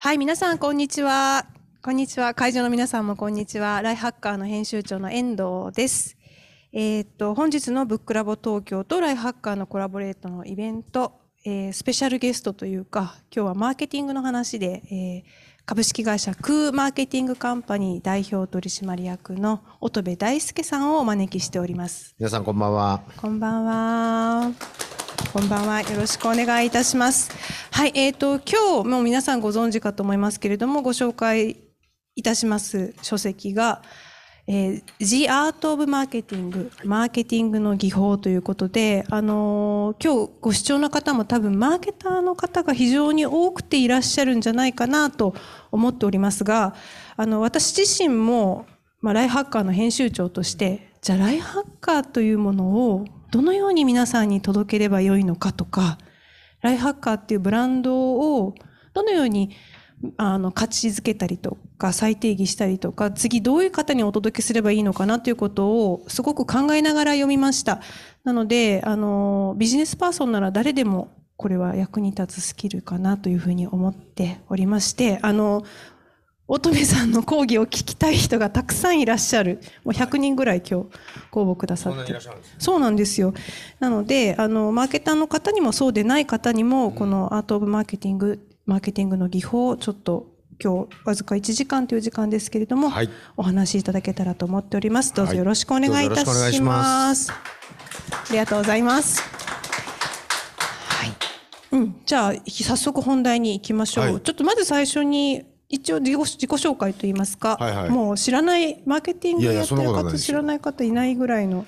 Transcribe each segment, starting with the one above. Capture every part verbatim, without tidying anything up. はい、皆さん、こんにちは。こんにちは。会場の皆さんも、こんにちは。ライフハッカーの編集長の遠藤です。えー、っと、本日のブックラボ東京とライフハッカーのコラボレートのイベント、えー、スペシャルゲストというか、今日はマーケティングの話で、えー、株式会社クーマーケティングカンパニー代表取締役の乙部大輔さんをお招きしております。皆さん、こんばんは。こんばんは。こんばんは。よろしくお願いいたします。はい、えっと、今日も皆さんご存知かと思いますけれども、ご紹介いたします書籍が、えー、The Art of Marketing、マーケティングの技法ということで、あのー、今日ご視聴の方も多分マーケターの方が非常に多くていらっしゃるんじゃないかなと思っておりますが、あの、私自身も、まあ、ライフハッカーの編集長として、じゃあライフハッカーというものをどのように皆さんに届ければよいのかとか、ライフハッカーっていうブランドをどのようにあの価値づけたりとか再定義したりとか、次どういう方にお届けすればいいのかなということをすごく考えながら読みました。なので、あのビジネスパーソンなら誰でもこれは役に立つスキルかなというふうに思っておりまして、あの乙部さんの講義を聞きたい人がたくさんいらっしゃる。もうひゃくにんぐらい今日ご応募くださって。そうなんですよ。なので、あの、マーケターの方にもそうでない方にも、このアートオブマーケティング、マーケティングの技法をちょっと今日わずかいちじかんという時間ですけれども、はい、お話しいただけたらと思っております。どうぞよろしくお願いいたします。ありがとうございます。はい。うん。じゃあ、早速本題に行きましょう。はい、ちょっとまず最初に、一応自己、自己紹介といいますか、はいはい、もう知らない、マーケティングやってる方、知らない方いないぐらいの。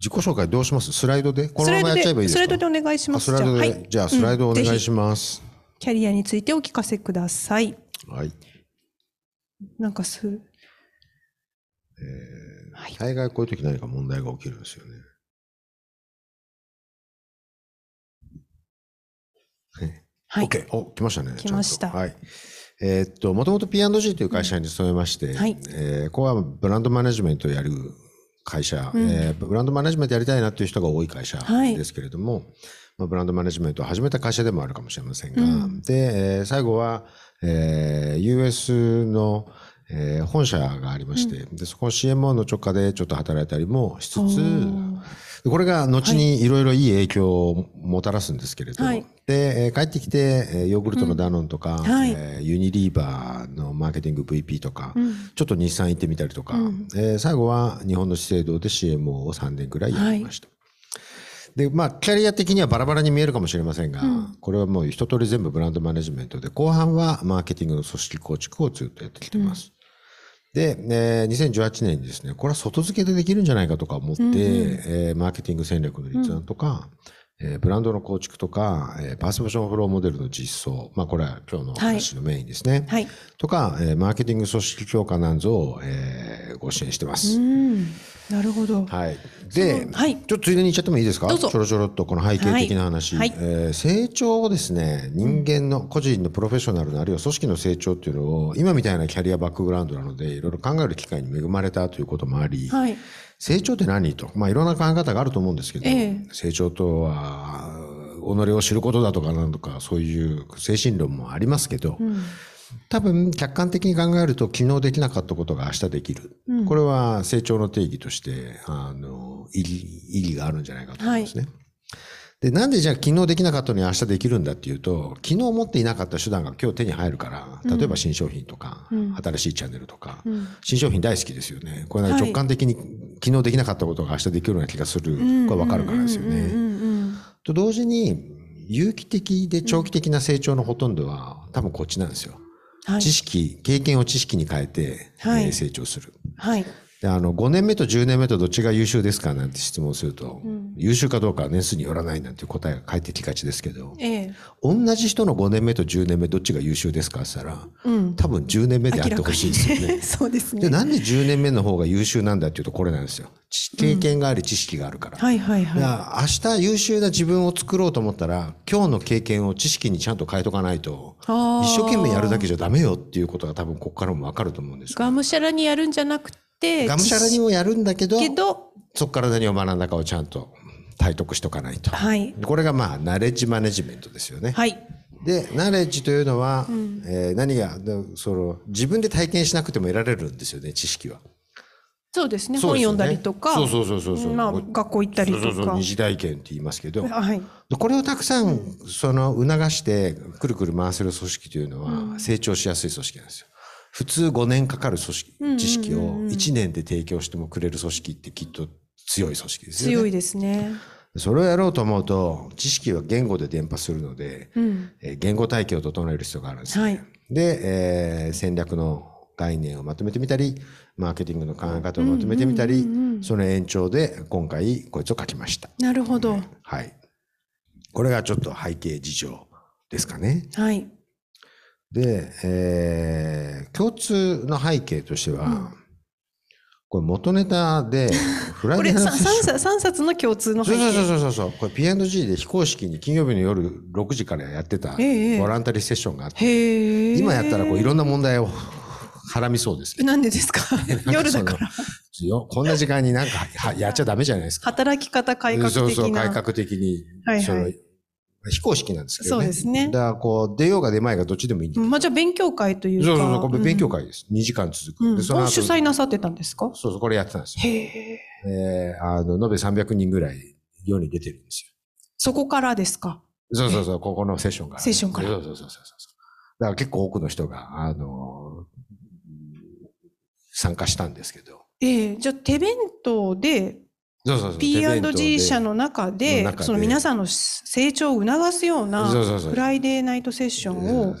自己紹介どうします？スライドでこのままやっちゃえばいいですか？スライドでお願いします。スライドで、はい、じゃあスライドお願いします、うん。キャリアについてお聞かせください。はい。なんかする。えーはい、大概こういう時何か問題が起きるんですよね。はい。OK。お、来ましたね。来ました。はい。えっと、もともと ピーアンドジー という会社に勤めまして、うんはいえー、ここはブランドマネジメントをやる会社、うんえー、ブランドマネジメントやりたいなという人が多い会社ですけれども、はいまあ、ブランドマネジメントを始めた会社でもあるかもしれませんが、うん、で、えー、最後は、えー、ユーエス の、えー、本社がありまして、うん、でそこの シーエムオー の直下でちょっと働いたりもしつつ、これが後にいろいろいい影響をもたらすんですけれども、はい、で、えー、帰ってきてヨーグルトのダノンとか、うんはいえー、ユニリーバーのマーケティング ブイピー とか、うん、ちょっと日産行ってみたりとか、うんえー、最後は日本の資生堂で シーエムオー をさんねんくらいやりました。はいで、まあ、キャリア的にはバラバラに見えるかもしれませんが、うん、これはもう一通り全部ブランドマネジメントで、後半はマーケティングの組織構築をずっとやってきてます。うん、で、えー、にせんじゅうはちねんにですね、これは外付けでできるんじゃないかとか思って、うんうんえー、マーケティング戦略の立案とか、うんえー、ブランドの構築とか、えー、パーセプションフローモデルの実装、まあ、これは今日の話のメインですね。はいはい、とか、えー、マーケティング組織強化なんぞを、えー、ご支援してます。うんなるほど。はい。で、はい、ちょっとついでに言っちゃってもいいですか？どうぞ。ちょろちょろっとこの背景的な話。はいはいえー、成長をですね、人間の、個人のプロフェッショナルのあるいは組織の成長っていうのを、今みたいなキャリアバックグラウンドなので、いろいろ考える機会に恵まれたということもあり、はい、成長って何と、まあいろんな考え方があると思うんですけど、えー、成長とは、己を知ることだとかなんとか、そういう精神論もありますけど、うん多分客観的に考えると昨日できなかったことが明日できる、うん、これは成長の定義としてあの意義、意義があるんじゃないかと思いますね、はい、でなんでじゃあ昨日できなかったのに明日できるんだっていうと昨日持っていなかった手段が今日手に入るから例えば新商品とか、うん、新しいチャンネルとか、うん、新商品大好きですよねこれ直感的に昨日できなかったことが明日できるような気がする、はい、これは分かるからですよねと同時に有機的で長期的な成長のほとんどは、うん、多分こっちなんですよはい、知識、経験を知識に変えて、はいえー、成長する。はい。で、あの、ごねんめとじゅうねんめとどっちが優秀ですかなんて質問すると、うん、優秀かどうかは年数によらないなんて答えが返ってきがちですけど、ええ、同じ人のごねんめとじゅうねんめどっちが優秀ですかって言ったら、うん、多分じゅうねんめであってほしいですよね。そうですね。で、なんでじゅうねんめの方が優秀なんだっていうとこれなんですよ。経験があり知識があるから。うん、はいはいはい。だから明日優秀な自分を作ろうと思ったら、今日の経験を知識にちゃんと変えとかないと、一生懸命やるだけじゃダメよっていうことが多分ここからもわかると思うんですよ。がむしゃらにやるんじゃなくて、がむしゃらにもやるんだけど、けどそこから何を学んだかをちゃんと体得しとかないと、はい、これがまあナレッジマネジメントですよね、はい、でナレッジというのは、うんえー、何がその自分で体験しなくても得られるんですよね、知識は。そうですね、本読んだりとか、そうそうそうそうそう、まあ、学校行ったりとか、そうそうそう、二次体験って言いますけど、はい、これをたくさんその促してくるくる回せる組織というのは成長しやすい組織なんですよ。普通ごねんかかる組織、知識をいちねんで提供してもくれる組織ってきっと強い組織ですよね。強いですね。それをやろうと思うと知識は言語で伝播するので、うん、言語体系を整える必要があるんですね、はい、で、えー、戦略の概念をまとめてみたり、マーケティングの考え方をまとめてみたり、うんうんうんうん、その延長で今回こいつを書きました。なるほど、ね、はい。これがちょっと背景事情ですかね。はい。で、えー、共通の背景としては、うん、これ元ネタでフライデーのさんさつの共通の背景。そうそうそうそう、これ ピーアンドジー で非公式に金曜日の夜ろくじからやってたボランタリーセッションがあって、えー、今やったらこういろんな問題をはらみそうですけど。なんでですか？夜だからこんな時間になんかやっちゃダメじゃないですか。働き方改革的な。そうそう、改革的に、はいはい、その非公式なんですけどね。そうですね。だからこう出ようが出まいがどっちでもいいんだけど、まあ、じゃあ勉強会というか。そうそうそう、これ勉強会です、うん、にじかん続く、うん、でその後主催なさってたんですか？そうそう、これやってたんですよ。へー、えー、あの延べさんびゃくにんぐらい世に出てるんですよ。そこからですか？そうそうそう、ここのセッションから、ね、セッションから。そうそうそうそうそう。だから結構多くの人があの参加したんですけど、えー、じゃあ手弁当で、そうそうそう、 ピーアンドジー 社の中で、の中でその皆さんの成長を促すようなフライデーナイトセッションを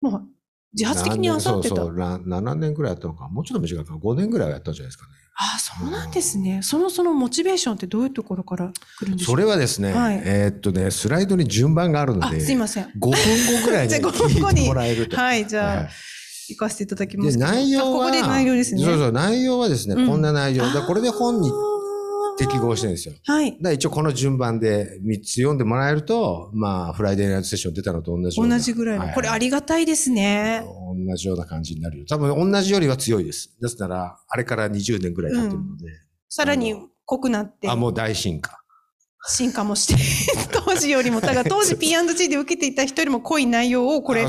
もう自発的にあさってた。そうそう、ななねんぐらいやったのか、もうちょっと短いか、ごねんぐらいはやったんじゃないですかね。ああ、そうなんですね、うん、そのそのモチベーションってどういうところから来るんですか？それはですね、はい、えー、っとね、スライドに順番があるので、あ、すいません、ごふんごぐらいに聞いてもらえると。はい、じゃあ、はい、行かせていただきます。で、内容はここで内容ですね。そうそう、内容はですね、うん、こんな内容だ、これで本に適合してるんですよ。はい。だから一応この順番でみっつ読んでもらえると、まあフライデーナイトセッション出たのと同じような。同じぐらいの、はい、これありがたいですね。同じような感じになるよ。多分同じよりは強いです。ですからあれからにじゅうねんぐらい経ってるので、うん、さらに濃くなって。あ、もう大進化。進化もして当時よりも、だから当時 ピーアンドジー で受けていた人よりも濃い内容をこれ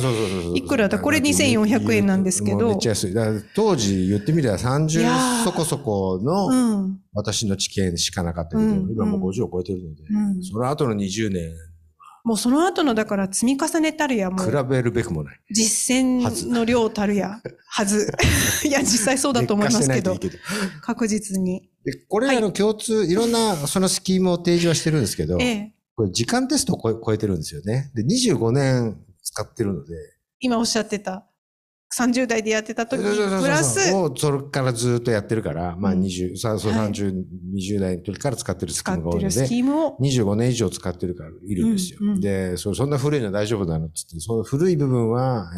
いくらだ、これにせんよんひゃくえんなんですけど、めっちゃ安い。だから当時言ってみればさんじゅうそこそこの私の知見しかなかったけど、うん、今もうごじゅうを超えてるので、うん、その後のにじゅうねん、もうその後のだから積み重ねたるや、もう比べるべくもない、実践の量たるやはずいや実際そうだと思いますけど、確実に。でこれらの共通、はい、いろんなそのスキームを提示はしてるんですけど、ええ、これ時間テストを超えてるんですよね。でにじゅうごねん使ってるので、今おっしゃってたさんじゅう代でやってた時プラスもうそれからずっとやってるから、まあにじゅう、さんじゅう、はい、にじゅう代の時から使ってるスキームが多いので、使ってるスキームをにじゅうごねん以上使ってるからいるんですよ、うんうん、で そ, そんな古いの大丈夫なのっつって、その古い部分は、え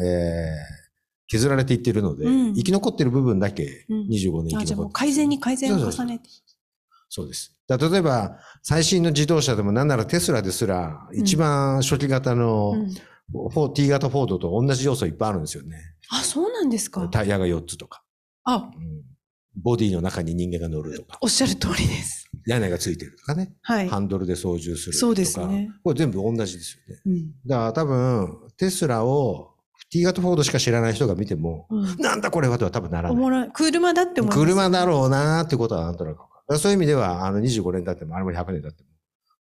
ー削られていってるので、うん、生き残ってる部分だけにじゅうごねん生き残ってる、うん、あ、じゃあもう改善に改善を重ねて、そうです。だ例えば最新の自動車でも、なんならテスラですら、うん、一番初期型の、うん、T 型フォードと同じ要素いっぱいあるんですよね。あ、そうなんですか。タイヤがよっつとか、あ、うん、ボディの中に人間が乗るとか。おっしゃる通りです。屋根がついてるとかね、はい、ハンドルで操縦するとか。そうですね、これ全部同じですよね、うん、だから多分テスラをT 型フォードしか知らない人が見ても、うん、なんだこれはとは多分ならない。車だって思います。車だろうなーってことはなんとなく。そういう意味では、あのにじゅうごねん経っても、あれもひゃくねん経っても、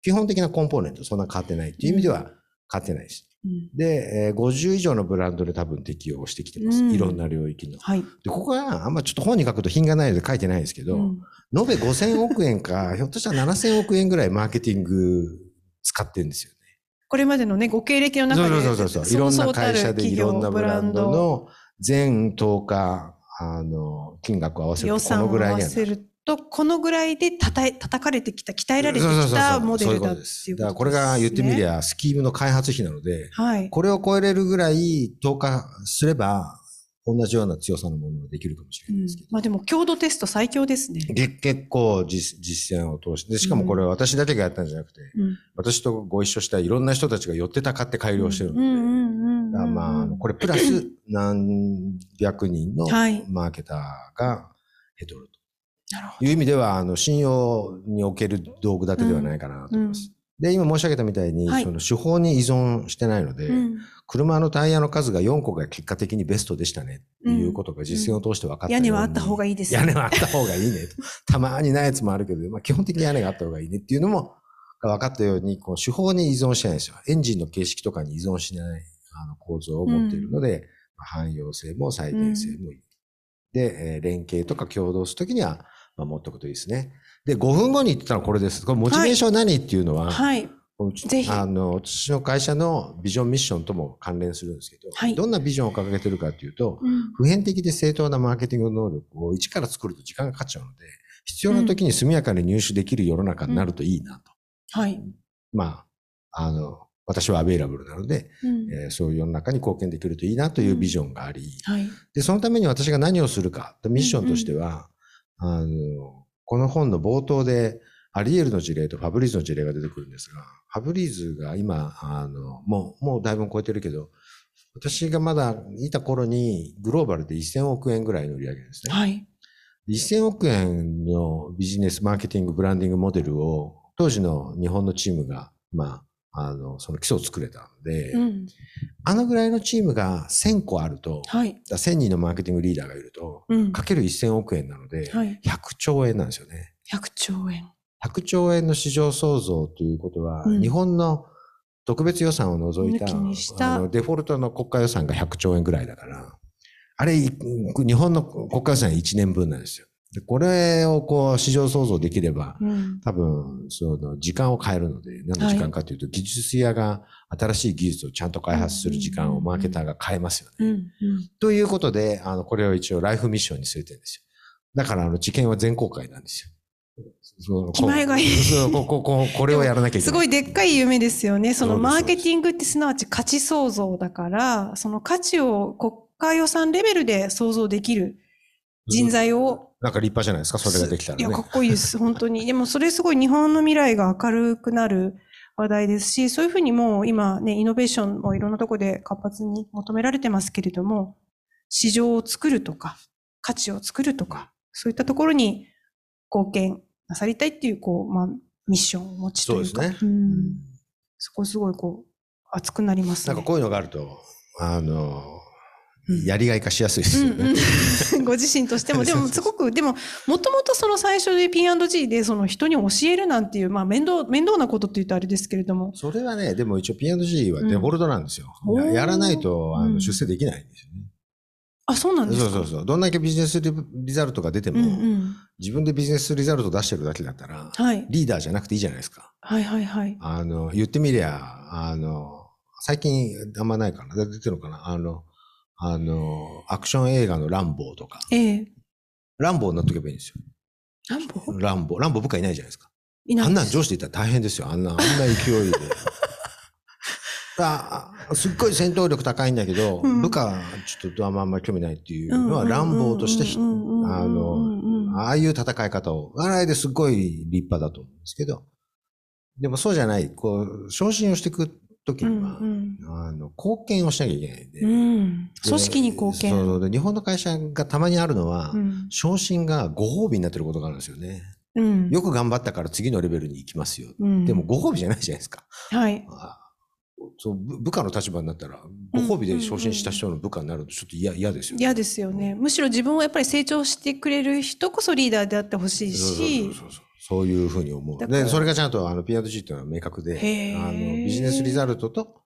基本的なコンポーネントそんな変わってないっていう意味では変わってないです。うん、で、えー、ごじゅう以上のブランドで多分適用してきてます。うん、いろんな領域の。はい、で、ここはあんまちょっと本に書くと品がないので書いてないんですけど、うん、延べごせんおくえんか、ひょっとしたらななせんおくえんぐらいマーケティング使ってるんですよ。これまでのね、ご経歴の中で、そうそうそうそう、いろんな会社でいろんなブランドの全投下、あの、金額を合わせるとこのぐらいにはなる。予算を合わせると、このぐらいでたた叩かれてきた、鍛えられてきたモデルだっていうことですね。だからこれが言ってみりゃ、スキームの開発費なので、はい、これを超えれるぐらい投下すれば、同じような強さのものができるかもしれないですけど、うん、まあでも強度テスト最強ですね。で結構 実, 実践を通して、でしかもこれは私だけがやったんじゃなくて、うん、私とご一緒したいろんな人たちが寄ってたかって改良してるので、まあこれプラス何百人のマーケターがヘドルという意味では、あの信用における道具だけではないかなと思います。うんうん、で今申し上げたみたいに、はい、その手法に依存してないので、うん、車のタイヤの数がよんこが結果的にベストでしたねっていうことが実践を通して分かったように、うんうん、屋根はあった方がいいですね、屋根はあった方がいいねとたまにないやつもあるけど、まあ、基本的に屋根があった方がいいねっていうのも分かったようにこう手法に依存してないんですよ。エンジンの形式とかに依存しないあの構造を持っているので、うん、汎用性も再現性もいい、うん、で、えー、連携とか共同するときには、まあ、持っておくといいですね。でごふんごに言ってたのはこれです。これモチベーション何っていうのは、はい、ぜひあの私の会社のビジョンミッションとも関連するんですけど、はい、どんなビジョンを掲げてるかというと、うん、普遍的で正当なマーケティング能力を一から作ると時間がかかっちゃうので必要な時に速やかに入手できる世の中になるといいなと、うんうん、はい、まああの私はアベイラブルなので、うん、えー、そういう世の中に貢献できるといいなというビジョンがあり、うん、はい、でそのために私が何をするかミッションとしては、うんうん、あのこの本の冒頭でアリエルの事例とファブリーズの事例が出てくるんですが、ファブリーズが今あのもうもうだいぶ超えてるけど私がまだいた頃にグローバルでせんおくえんぐらいの売り上げですね、はい、せんおくえんのビジネスマーケティングブランディングモデルを当時の日本のチームがまああのその基礎を作れたので、うん、あのぐらいのチームがせんこあると、はい、せんにんのマーケティングリーダーがいると、うん、かけるせんおくえんなので、はい、ひゃくちょうえんなんですよね。ひゃくちょうえんひゃくちょうえんの市場創造ということは、うん、日本の特別予算を除いた、あのデフォルトの国家予算がひゃくちょうえんぐらいだからあれ日本の国家予算いちねんぶんなんですよ。でこれをこう市場創造できれば、うん、多分その時間を変えるので、何の時間かというと、はい、技術屋が新しい技術をちゃんと開発する時間をマーケターが変えますよね、うんうん、ということであのこれを一応ライフミッションに据えてるんですよ。だからあの知見は全公開なんですよ。気前がいいこ, こ, こ, これをやらなきゃいけない。すごいでっかい夢ですよね。そのマーケティングってすなわち価値創造だから、その価値を国家予算レベルで創造できる人材を、なんか立派じゃないですか、それができたらね。いや、かっこいいです本当に。でもそれすごい日本の未来が明るくなる話題ですし、そういうふうにもう今ねイノベーションもいろんなところで活発に求められてますけれども、市場を作るとか価値を作るとかそういったところに貢献なさりたいっていうこう、まあ、ミッションを持ちというか、そうですね、うん、そこすごいこう熱くなりますね。なんかこういうのがあるとあのやりがい化しやすいですよね、うんうん、ご自身としても。でもすごく、でももともとその最初で ピーアンドジー でその人に教えるなんていう、まあ、面倒、面倒なことって言うとあれですけれども、それはね、でも一応 ピーアンドジー はデフォルトなんですよ、うん、やらないとあの出世できないんですよね、うん、あ、そうなんですか。そうそうそう、どんだけビジネスリザルトが出ても、うんうん、自分でビジネスリザルト出してるだけだったら、はい、リーダーじゃなくていいじゃないですか。はいはいはい、あの言ってみりゃあの最近あんまないかな、出てるのかな、あのあのアクション映画のランボーとか、ええ、ランボーになっとけばいいんですよ。ランボーランボーランボー部下いないじゃないですか。いないです。あんな上司でいたら大変ですよ。あんなあんな勢いであすっごい戦闘力高いんだけど、うん、部下ちょっとあんまあんま興味ないっていうのは、うん、ランボーとして、うん、あのああいう戦い方をあれですっごい立派だと思うんですけど、でもそうじゃないこう昇進をしていく時には、うんうん、あの貢献をしなきゃいけないんで、うん、組織に貢献。そうで、日本の会社がたまにあるのは、うん、昇進がご褒美になってることがあるんですよね、うん、よく頑張ったから次のレベルに行きますよ、うん、でもご褒美じゃないじゃないですか、はい、あそう部下の立場になったらご褒美で昇進した人の部下になるとちょっと嫌、うんうん、ですよね。嫌ですよね、うん、むしろ自分をやっぱり成長してくれる人こそリーダーであってほしいし、そうそうそうそう、そういうふうに思う。で、それがちゃんとあの ピーアンドジー っていうのは明確で、あのビジネスリザルトと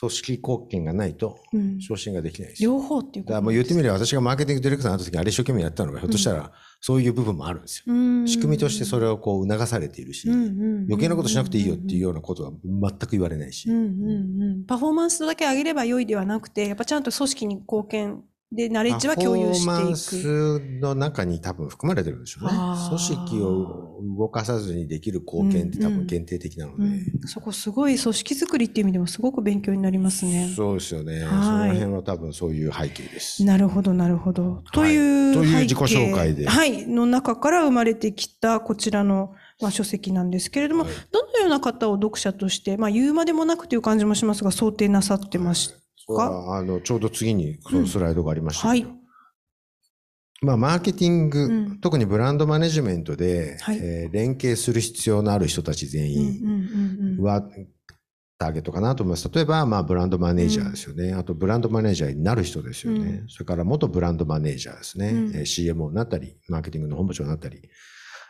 組織貢献がないと昇進ができないです、うん。両方っていうことです。だからもう言ってみれば私がマーケティングディレクターになった時あれ一生懸命やったのが、ひょっとしたらそういう部分もあるんですよ。うん、仕組みとしてそれをこう促されているし、うんうんうん、余計なことしなくていいよっていうようなことは全く言われないし。うんうんうん、パフォーマンスだけ上げれば良いではなくて、やっぱちゃんと組織に貢献。でナレッジは共有していく。パフォーマンスの中に多分含まれてるんでしょうね。組織を動かさずにできる貢献って多分限定的なので、うんうん、そこすごい組織作りっていう意味でもすごく勉強になりますね。そうですよね、はい、その辺は多分そういう背景です。なるほどなるほど、という、はい、という自己紹介で、はい、の中から生まれてきたこちらの、まあ、書籍なんですけれども、はい、どのような方を読者として、まあ、言うまでもなくという感じもしますが想定なさってました、はい、あのちょうど次にそのスライドがありましたけど、うん、はい、まあ、マーケティング、うん、特にブランドマネジメントで、はい、えー、連携する必要のある人たち全員、うんうんうんはターゲットかなと思います。例えば、まあ、ブランドマネージャーですよね。うん、あと、ブランドマネージャーになる人ですよね。うん、それから、元ブランドマネージャーですね。うん、シーエムオー になったり、マーケティングの本部長になったり、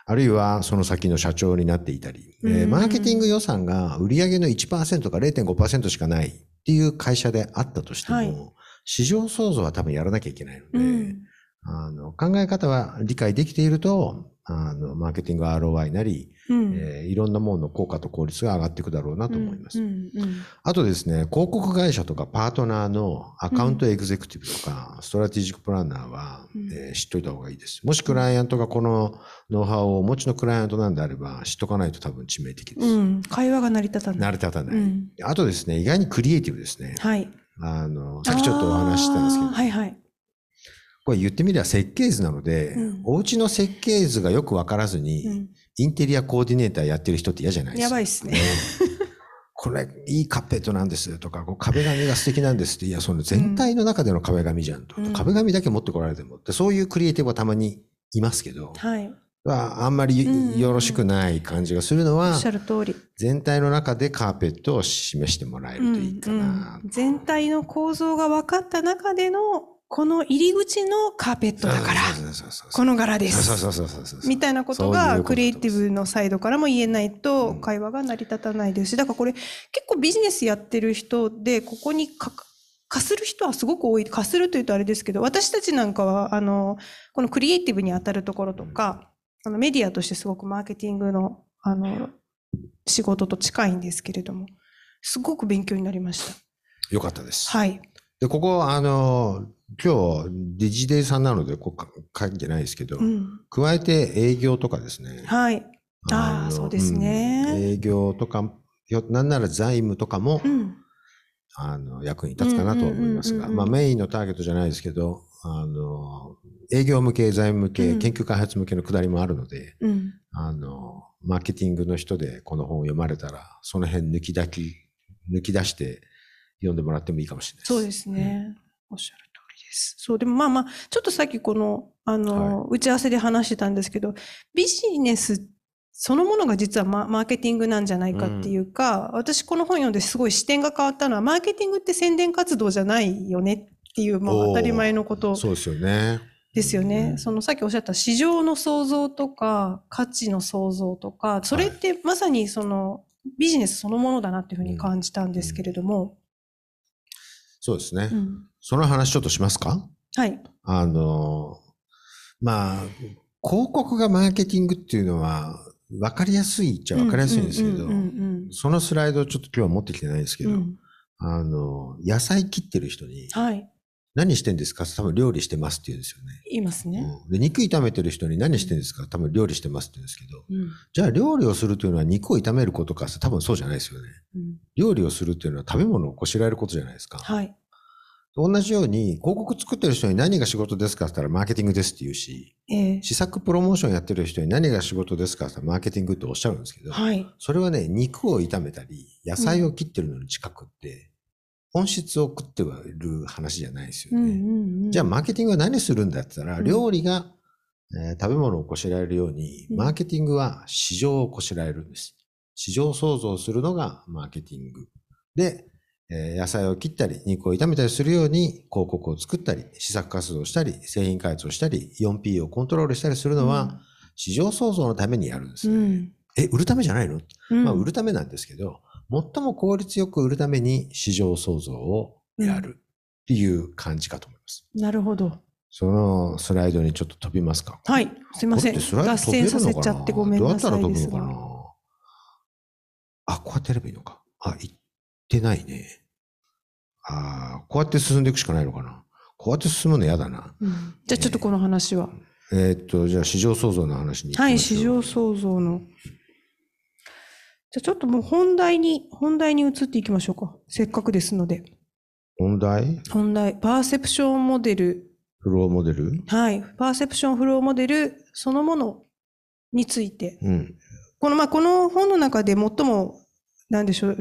あるいは、その先の社長になっていたり、うんえー、マーケティング予算が売上の いちパーセント か れいてんごパーセント しかないっていう会社であったとしても、はい、市場創造は多分やらなきゃいけないので、うん、あの考え方は理解できていると、あのマーケティング アールオーアイ なり、うんえー、いろんなものの効果と効率が上がっていくだろうなと思います。うんうんうん、あとですね、広告会社とかパートナーのアカウントエグゼクティブとか、うん、ストラテジックプランナーは、うんえー、知っといた方がいいです。もしクライアントがこのノウハウをお持ちのクライアントなんであれば、知っとかないと多分致命的です。うん、会話が成り立たない。成り立たない。うん、あとですね、意外にクリエイティブですね。はい。あの、さっきちょっとお話ししたんですけど。はいはい。これ言ってみれば設計図なので、うん、お家の設計図がよく分からずに、うん、インテリアコーディネーターやってる人って嫌じゃないですか。やばいっすね。これいいカーペットなんですとか、こう壁紙が素敵なんですって、いや、その全体の中での壁紙じゃんと。うん、壁紙だけ持ってこられてもって、そういうクリエイティブはたまにいますけど、はい、あんまりよろしくない感じがするのは、おっしゃる通り。全体の中でカーペットを示してもらえるといいかな、うんうん。全体の構造が分かった中での、この入り口のカーペットだから、この柄です。みたいなことがクリエイティブのサイドからも言えないと会話が成り立たないですし、だからこれ結構ビジネスやってる人で、ここにか課する人はすごく多い。課するというとあれですけど、私たちなんかは、あの、このクリエイティブに当たるところとか、あのメディアとしてすごくマーケティングの、あの、仕事と近いんですけれども、すごく勉強になりました。よかったです。はい。で、ここ、あの、今日、デジデイさんなので、こう書いてないですけど、うん、加えて営業とかですね。はい。ああ、そうですね、うん。営業とか、なんなら財務とかも、うん、あの、役に立つかなと思いますが、まあメインのターゲットじゃないですけど、あの、営業向け、財務向け、研究開発向けのくだりもあるので、うん、あの、マーケティングの人でこの本を読まれたら、その辺抜き出き、抜き出して読んでもらってもいいかもしれないです。そうですね。うん、おっしゃる。そう、でもまあまあ、ちょっとさっきこの、あの、はい、打ち合わせで話してたんですけど、ビジネスそのものが実はマーケティングなんじゃないかっていうか、うん、私この本読んですごい視点が変わったのは、マーケティングって宣伝活動じゃないよねっていう、もう当たり前のこと。そうですよね。ですよね。うん、そのさっきおっしゃった市場の創造とか、価値の創造とか、それってまさにそのビジネスそのものだなっていうふうに感じたんですけれども、うんうん、そうですね。うん、その話ちょっとしますか？はい。あの、まあ、広告がマーケティングっていうのは、分かりやすいっちゃ分かりやすいんですけど、そのスライドをちょっと今日は持ってきてないですけど、うん、あの、野菜切ってる人に、はい、何してんですか？多分料理してますって言うんですよね。言いますね。うん、で、肉炒めてる人に何してんですか？多分料理してますって言うんですけど、うん、じゃあ料理をするというのは肉を炒めることか、多分そうじゃないですよね。うん、料理をするというのは食べ物をこしらえることじゃないですか。はい。同じように、広告作ってる人に何が仕事ですかって言ったらマーケティングですって言うし、えー、試作プロモーションやってる人に何が仕事ですかって言ったらマーケティングっておっしゃるんですけど、はい、それはね、肉を炒めたり、野菜を切ってるのに近くって、本質を食ってはいる話じゃないですよね。じゃあマーケティングは何するんだって言ったら、料理が、えー、食べ物をこしらえるように、マーケティングは市場をこしらえるんです。市場創造するのがマーケティング。で、野菜を切ったり、肉を炒めたりするように、広告を作ったり、試作活動をしたり、製品開発をしたり、フォーピー をコントロールしたりするのは、市場創造のためにやるんですね。うん、え、売るためじゃないの？うん、まあ、売るためなんですけど、最も効率よく売るために市場創造をやるっていう感じかと思います。うん、なるほど。そのスライドにちょっと飛びますか？はい。すいません。脱線させちゃってごめんなさいですが。どうやったら飛ぶのかな？あ、こうやってやればいいのか。あ、いってないね。ああ、こうやって進んでいくしかないのかな。こうやって進むの嫌だな。うん、じゃあちょっとこの話は。えー、えーっと、じゃあ市場創造の話に行きましょう。はい、市場創造の。じゃあちょっともう本題に、本題に移っていきましょうか。せっかくですので。本題？本題。パーセプションモデル。フローモデル？はい。パーセプションフローモデルそのものについて。うん、この、まあ、この本の中で最も、なんでしょう、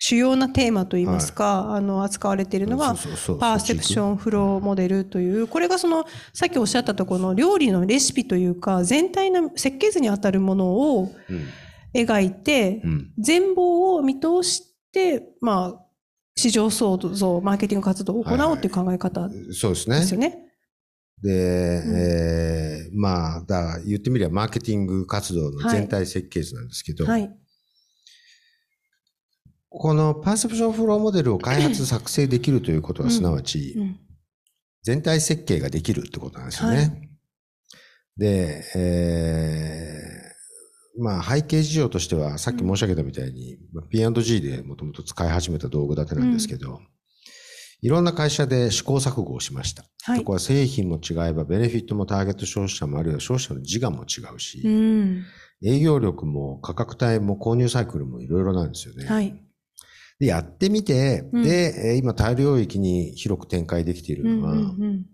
主要なテーマといいますか、はい、あの、扱われているのが、パーセプションフローモデルという、これがその、さっきおっしゃったところの料理のレシピというか、全体の設計図にあたるものを、うん、描いて、うん、全貌を見通して、まあ、市場創造、マーケティング活動を行おうという考え方ですよね。はいはい、そうですね。で、うん、えー、まあ、だ言ってみればマーケティング活動の全体設計図なんですけど、はいはい、このパーセプションフローモデルを開発作成できるということは、すなわち、うんうん、全体設計ができるってことなんですよね。はい、で、えー、まあ背景事情としては、さっき申し上げたみたいに、うん、ピーアンドジー でもともと使い始めた道具だけなんですけど、うん、いろんな会社で試行錯誤をしました。はい、これは製品も違えば、ベネフィットもターゲット消費者もあるいは消費者の自我も違うし、うん、営業力も価格帯も購入サイクルもいろいろなんですよね。はい、でやってみて、うん、で、今大領域に広く展開できているのは、うんうんうん、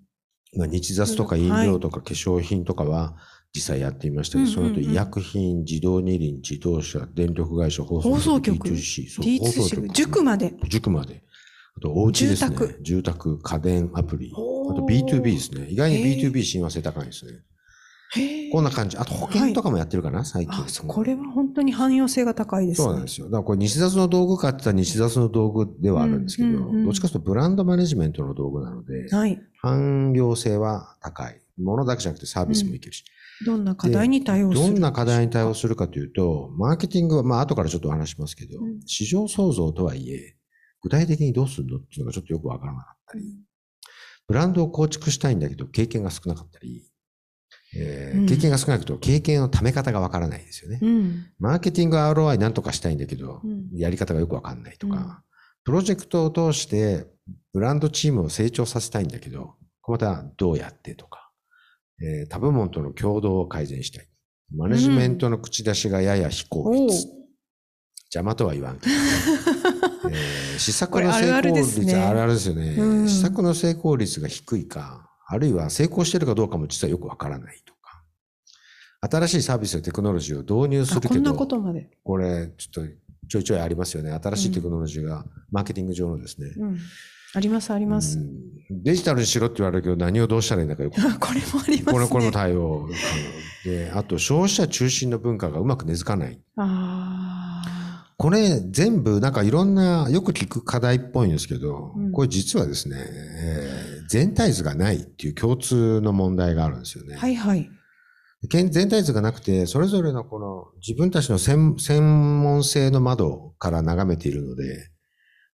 まあ、日雑とか飲料とか化粧品とかは実際やっていましたけど、うんうんうん、その後医薬品、自動二輪、自動車、電力会社、放送局、ディーツーシー、そう、放送局、塾まで。塾まで。あと、お家ですね。住宅、住宅家電、アプリ。あと、ビーツービー ですね。意外に ビーツービー 親和性高いですね。へー。こんな感じ。あと、保険とかもやってるかな、はい、最近。あ、そう、これは本当に汎用性が高いですね。そうなんですよ。だから、これ、西雑の道具かって言ったら西雑の道具ではあるんですけど、うんうんうん、どっちかというとブランドマネジメントの道具なので、はい、汎用性は高い。ものだけじゃなくてサービスもいけるし。うん、どんな課題に対応するか。どんな課題に対応するかというと、マーケティングは、まあ、後からちょっとお話しますけど、うん、市場創造とはいえ、具体的にどうするのっていうのがちょっとよくわからなかったり、ブランドを構築したいんだけど経験が少なかったり、えーうん、経験が少ないと経験のため方がわからないですよね、うん。マーケティング アールオーアイ なんとかしたいんだけど、うん、やり方がよくわかんないとか、うん、プロジェクトを通してブランドチームを成長させたいんだけど、またどうやってとか、えー、他部門との共同を改善したい。マネジメントの口出しがやや非効率。うん、邪魔とは言わんけど。えー、試作の成功率、あるあるですね。あるあるですよね、うん。試作の成功率が低いか、あるいは成功してるかどうかも実はよくわからないとか、新しいサービスやテクノロジーを導入するけど、こんなことまで。これ、ちょっとちょいちょいありますよね。新しいテクノロジーが、うん、マーケティング上のですね。うん、あります、あります、うん。デジタルにしろって言われるけど、何をどうしたらいいんだかよく。これもありますね。これも対応。で、あと、消費者中心の文化がうまく根付かない。ああ。これ全部なんかいろんなよく聞く課題っぽいんですけど、うん、これ実はですね、えー、全体図がないっていう共通の問題があるんですよね。はいはい。全体図がなくて、それぞれのこの自分たちの専門性の窓から眺めているので、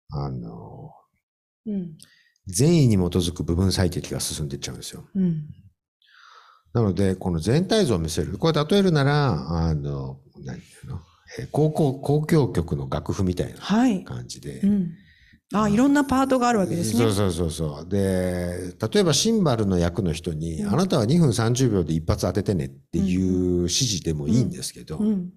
あの、うん、善意に基づく部分最適が進んでいっちゃうんですよ。うん、なので、この全体図を見せる。これ例えるなら、あの、何ていうの？高校、交響曲の楽譜みたいな感じで。はい、うん、ああ、いろんなパートがあるわけですね。そうそうそうそう。で、例えばシンバルの役の人に、うん、あなたはにふんさんじゅうびょうで一発当ててねっていう指示でもいいんですけど、うんうん、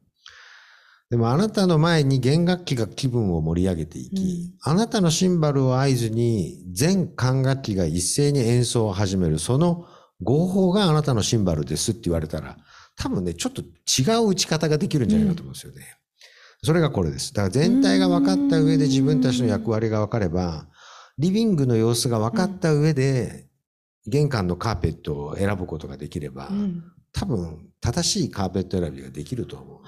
でもあなたの前に弦楽器が気分を盛り上げていき、うん、あなたのシンバルを合図に全管楽器が一斉に演奏を始める、その合法があなたのシンバルですって言われたら、多分ね、ちょっと違う打ち方ができるんじゃないかと思うんですよね。うん、それがこれです。だから全体が分かった上で自分たちの役割が分かれば、リビングの様子が分かった上で、玄関のカーペットを選ぶことができれば、うん、多分正しいカーペット選びができると思うん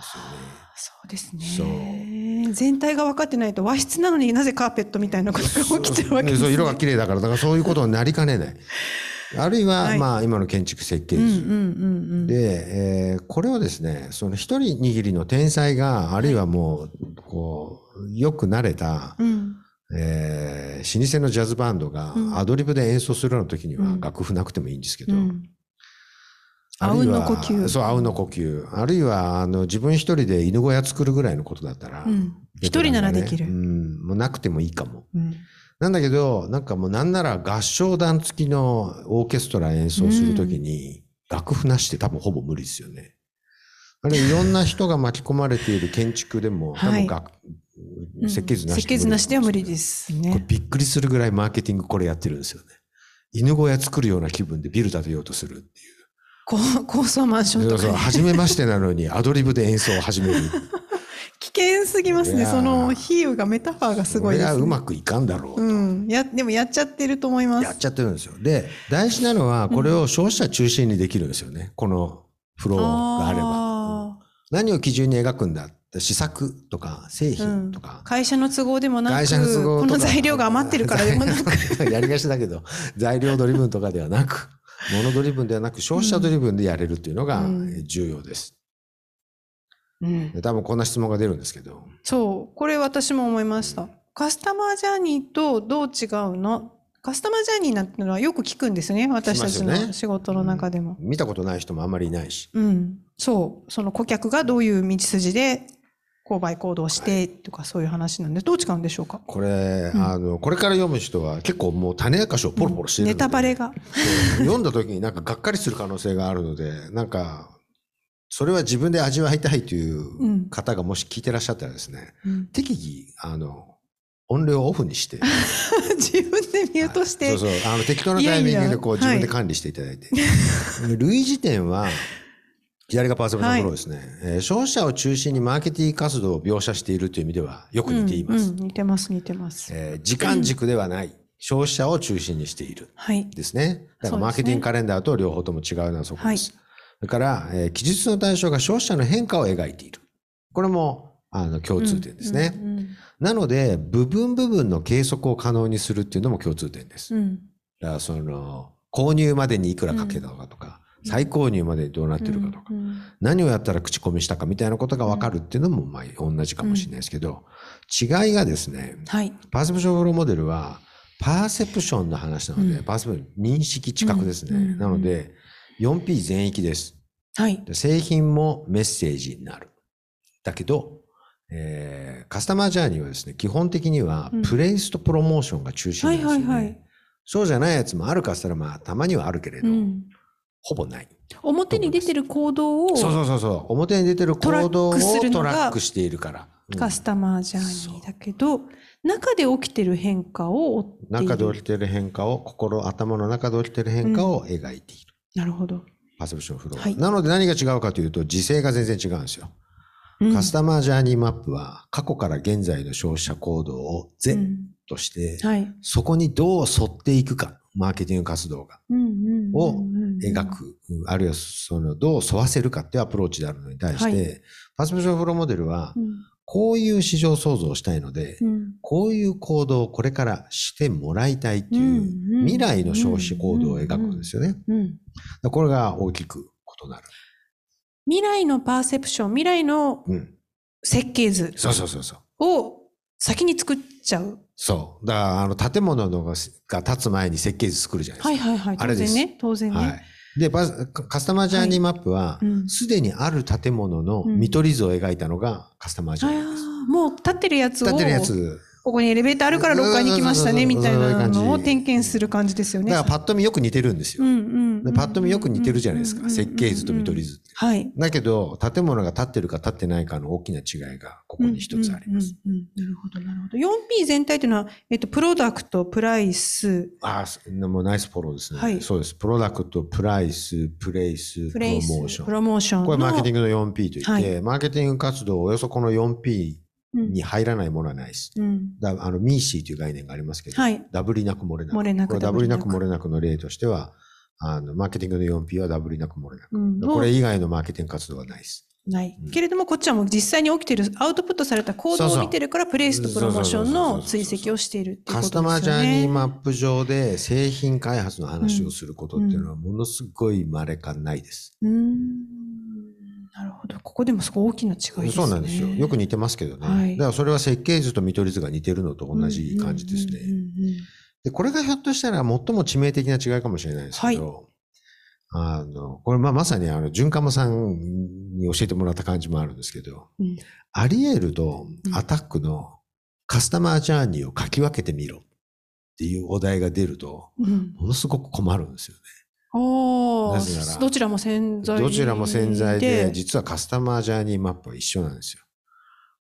ですよね。そうですね。そう。全体が分かってないと、和室なのになぜカーペットみたいなことが起きてるわけですね。そう、そう、色が綺麗だから、だからそういうことになりかねない。あるいは、はい、まあ、今の建築設計図、うんうんうんうん、で、えー、これをですね、その一人握りの天才が、あるいはもう、こう、よく慣れた、うん、えー、老舗のジャズバンドがアドリブで演奏するような時には楽譜なくてもいいんですけど、うんうん、あうの呼吸。そう、あうの呼吸。あるいは、あの、自分一人で犬小屋作るぐらいのことだったら、うん、一人ならできる。うん、もうなくてもいいかも。うん、なんだけど、なんかもうなんなら合唱団付きのオーケストラ演奏するときに楽譜なしって多分ほぼ無理ですよね。あれいろんな人が巻き込まれている建築でも多分、はい、設計図なし、ね、うん、設計図なしでは無理ですね。これびっくりするぐらいマーケティングこれやってるんですよね。犬小屋作るような気分でビル建てようとするっていう。高層マンションとか、ね。そうそう、初めましてなのにアドリブで演奏を始める。危険すぎますね。その比喩が、メタファーがすごいですね。これはうまくいかんだろうと。うん。や、でもやっちゃってると思います。やっちゃってるんですよ。で、大事なのは、これを消費者中心にできるんですよね。うん、このフローがあれば。あ、何を基準に描くんだ、試作とか製品とか、うん、会社の都合でもなく、会社の都合とか、この材料が余ってるからでもなくやりがちだけど材料ドリブンとかではなく、モノドリブンではなく消費者ドリブンでやれるっていうのが重要です、うん、多分こんな質問が出るんですけど、そうこれ私も思いました。カスタマージャーニーとどう違うの。カスタマージャーニーなんてのはよく聞くんですね、私たちの仕事の中でも、ね、うん、見たことない人もあんまりいないし、うん、そう、その顧客がどういう道筋で購買行動してとか、そういう話なんで、どう違うんでしょうかこれ、うん、あのこれから読む人は結構もう種明かしをポロポロしてる、うん、ネタバレが読んだ時になんかがっかりする可能性があるので、なんかそれは自分で味わいたいという方がもし聞いてらっしゃったらですね、うん、適宜あの音量をオフにして自分でミュートして、はい、そうそう、あの適当なタイミングでこういやいや自分で管理していただいて、はい、類似点は左がパーセプションフローですね、はい、えー、消費者を中心にマーケティング活動を描写しているという意味ではよく似ています、うんうん、似てます似てます、えー、時間軸ではない、うん、消費者を中心にしている、はい、ですね。だからマーケティングカレンダーと両方とも違うのはそこです、はい、それから、えー、記述の対象が消費者の変化を描いている、これもあの共通点ですね、うんうんうん、なので部分部分の計測を可能にするっていうのも共通点です、うん、だからその購入までにいくらかけたのかとか、うん、再購入までどうなってるかとか、うんうん、何をやったら口コミしたかみたいなことが分かるっていうのもまあ同じかもしれないですけど、うん、違いがですね、はい、パーセプションフローモデルはパーセプションの話なので、うん、パーセプション認識知覚ですね、うんうんうん、なので よんピー 全域です、はい、製品もメッセージになる。だけどえー、カスタマージャーニーはですね、基本的にはプレイスとプロモーションが中心なんですよね、うん、はいはいはい、そうじゃないやつもあるかしたら、まあたまにはあるけれど、うん、ほぼない。表に出てる行動を、そうそうそうそう、表に出てる行動をトラックしているから、うん、カスタマージャーニーだけど、中で起きてる変化を追っている、中で起きてる変化を、心頭の中で起きてる変化を描いている、うん、なるほど、パーセプションフロー、はい、なので何が違うかというと時勢が全然違うんですよ。カスタマージャーニーマップは過去から現在の消費者行動をぜとして、うん、はい、そこにどう沿っていくか、マーケティング活動が、うんうんうんうん、を描く、あるいはそのどう沿わせるかっていうアプローチであるのに対して、はい、パーセプションフローモデルは、うん、こういう市場創造をしたいので、うん、こういう行動をこれからしてもらいたいっていう未来の消費行動を描くんですよね。これが大きく異なる。未来のパーセプション、未来の設計図を先に作っちゃう。そう。だからあの建物のが建つ前に設計図作るじゃないですか。はいはいはい。あれです。当然ね。当然ね。はい。で、カスタマージャーニーマップは、すでにある建物の見取り図を描いたのがカスタマージャーニーです。うんうん、もう建ってるやつを。建ってるやつ。ここにエレベーターあるからろっかいに来ましたねみたいなのを点検する感じですよね。だからパッと見よく似てるんですよ。うんうんうんうん、パッと見よく似てるじゃないですか。設計図と見取り図って、うんうんうん。はい。だけど建物が建ってるか建ってないかの大きな違いがここに一つあります。うんうんうんうん、なるほどなるほど。よんピー 全体というのはえっとプロダクト、プライス。ああ、もうナイスフォローですね。はい。そうです。プロダクト、プライス、プレイス、プロモーション。プロモーション。これマーケティングの よんピー といって、はい、マーケティング活動をおよそこの よんピーに入らないものはないです、うん、だあのミーシーという概念がありますけど、はい、ダブりなく漏れなく、漏れなくこれダブりなく漏れなくの例としてはあのマーケティングの よんピー はダブりなく漏れなく、うん、これ以外のマーケティング活動はないですない、うん、けれどもこっちはもう実際に起きているアウトプットされた行動を見てるからそうそうプレイスとプロモーションの追跡をしているっていうことですよね。カスタマージャーニーマップ上で製品開発の話をすることっていうのはものすごい稀かないです、うんうんなるほど。ここでもすごい大きな違いですね。そうなんですよ。よく似てますけどね。はい、だからそれは設計図と見取り図が似てるのと同じ感じですね。で、これがひょっとしたら最も致命的な違いかもしれないですけど、はい、あの、これまあまさにあの、準カモさんに教えてもらった感じもあるんですけど、うん、アリエルとアタックのカスタマージャーニーを書き分けてみろっていうお題が出ると、うん、ものすごく困るんですよね。おー、どちらも潜在で。どちらも潜在で、実はカスタマージャーニーマップは一緒なんですよ。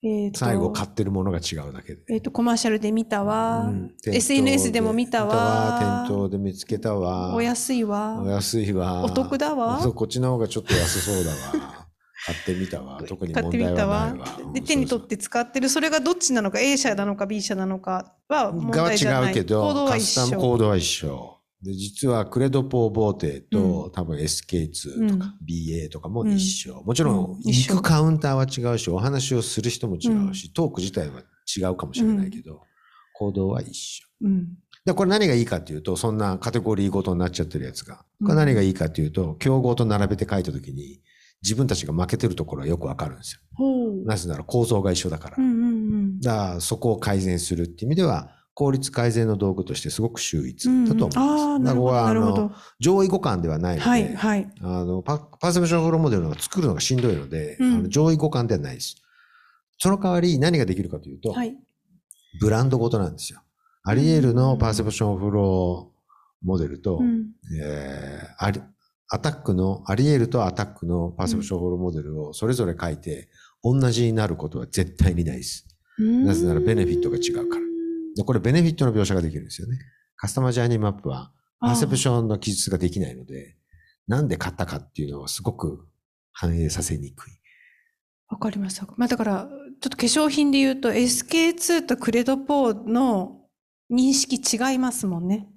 えー、と最後買ってるものが違うだけで。えっ、ー、と、コマーシャルで見たわ、うん。エスエヌエス でも見たわ。店頭で見つけたわ。お安いわ。お安いわ。お得だわ。こっちの方がちょっと安そうだわ。買ってみたわ。特に問題はないわ。買ってみたわ。うん、で、手に取って使ってる。それがどっちなのか、A 社なのか B 社なのかは問題じゃない。が違うけど、カスタムコードは一緒。で実はクレドポーボーテと、うん、多分 エスケーツー とか、うん、ビーエー とかも一緒、うん、もちろん行くカウンターは違うし、お話をする人も違うし、うん、トーク自体は違うかもしれないけど、うん、行動は一緒、うん、でこれ何がいいかというと、そんなカテゴリーごとになっちゃってるやつが、これ何がいいかというと、競合と並べて書いたときに自分たちが負けてるところはよくわかるんですよ、うん、なぜなら構造が一緒だから、うんうんうん、だからそこを改善するっていう意味では効率改善の道具としてすごく秀逸だと思います。うんうん、だからあの上位互換ではないので、はいはい、あのパーセプションフローモデルの作るのがしんどいので、うん、あの上位互換ではないです。その代わり何ができるかというと、はい、ブランドごとなんですよ。アリエールのパーセプションフローモデルと、うんえー、アリ、アタックのアリエールとアタックのパーセプションフローモデルをそれぞれ書いて、うん、同じになることは絶対にないです。なぜならベネフィットが違うから。でこれベネフィットの描写ができるんですよね。カスタマージャーニーマップはパーセプションの記述ができないので、なんで買ったかっていうのはすごく反映させにくい。わかりました。まあだからちょっと化粧品で言うと エスケーツー とクレドポーの認識違いますもんね。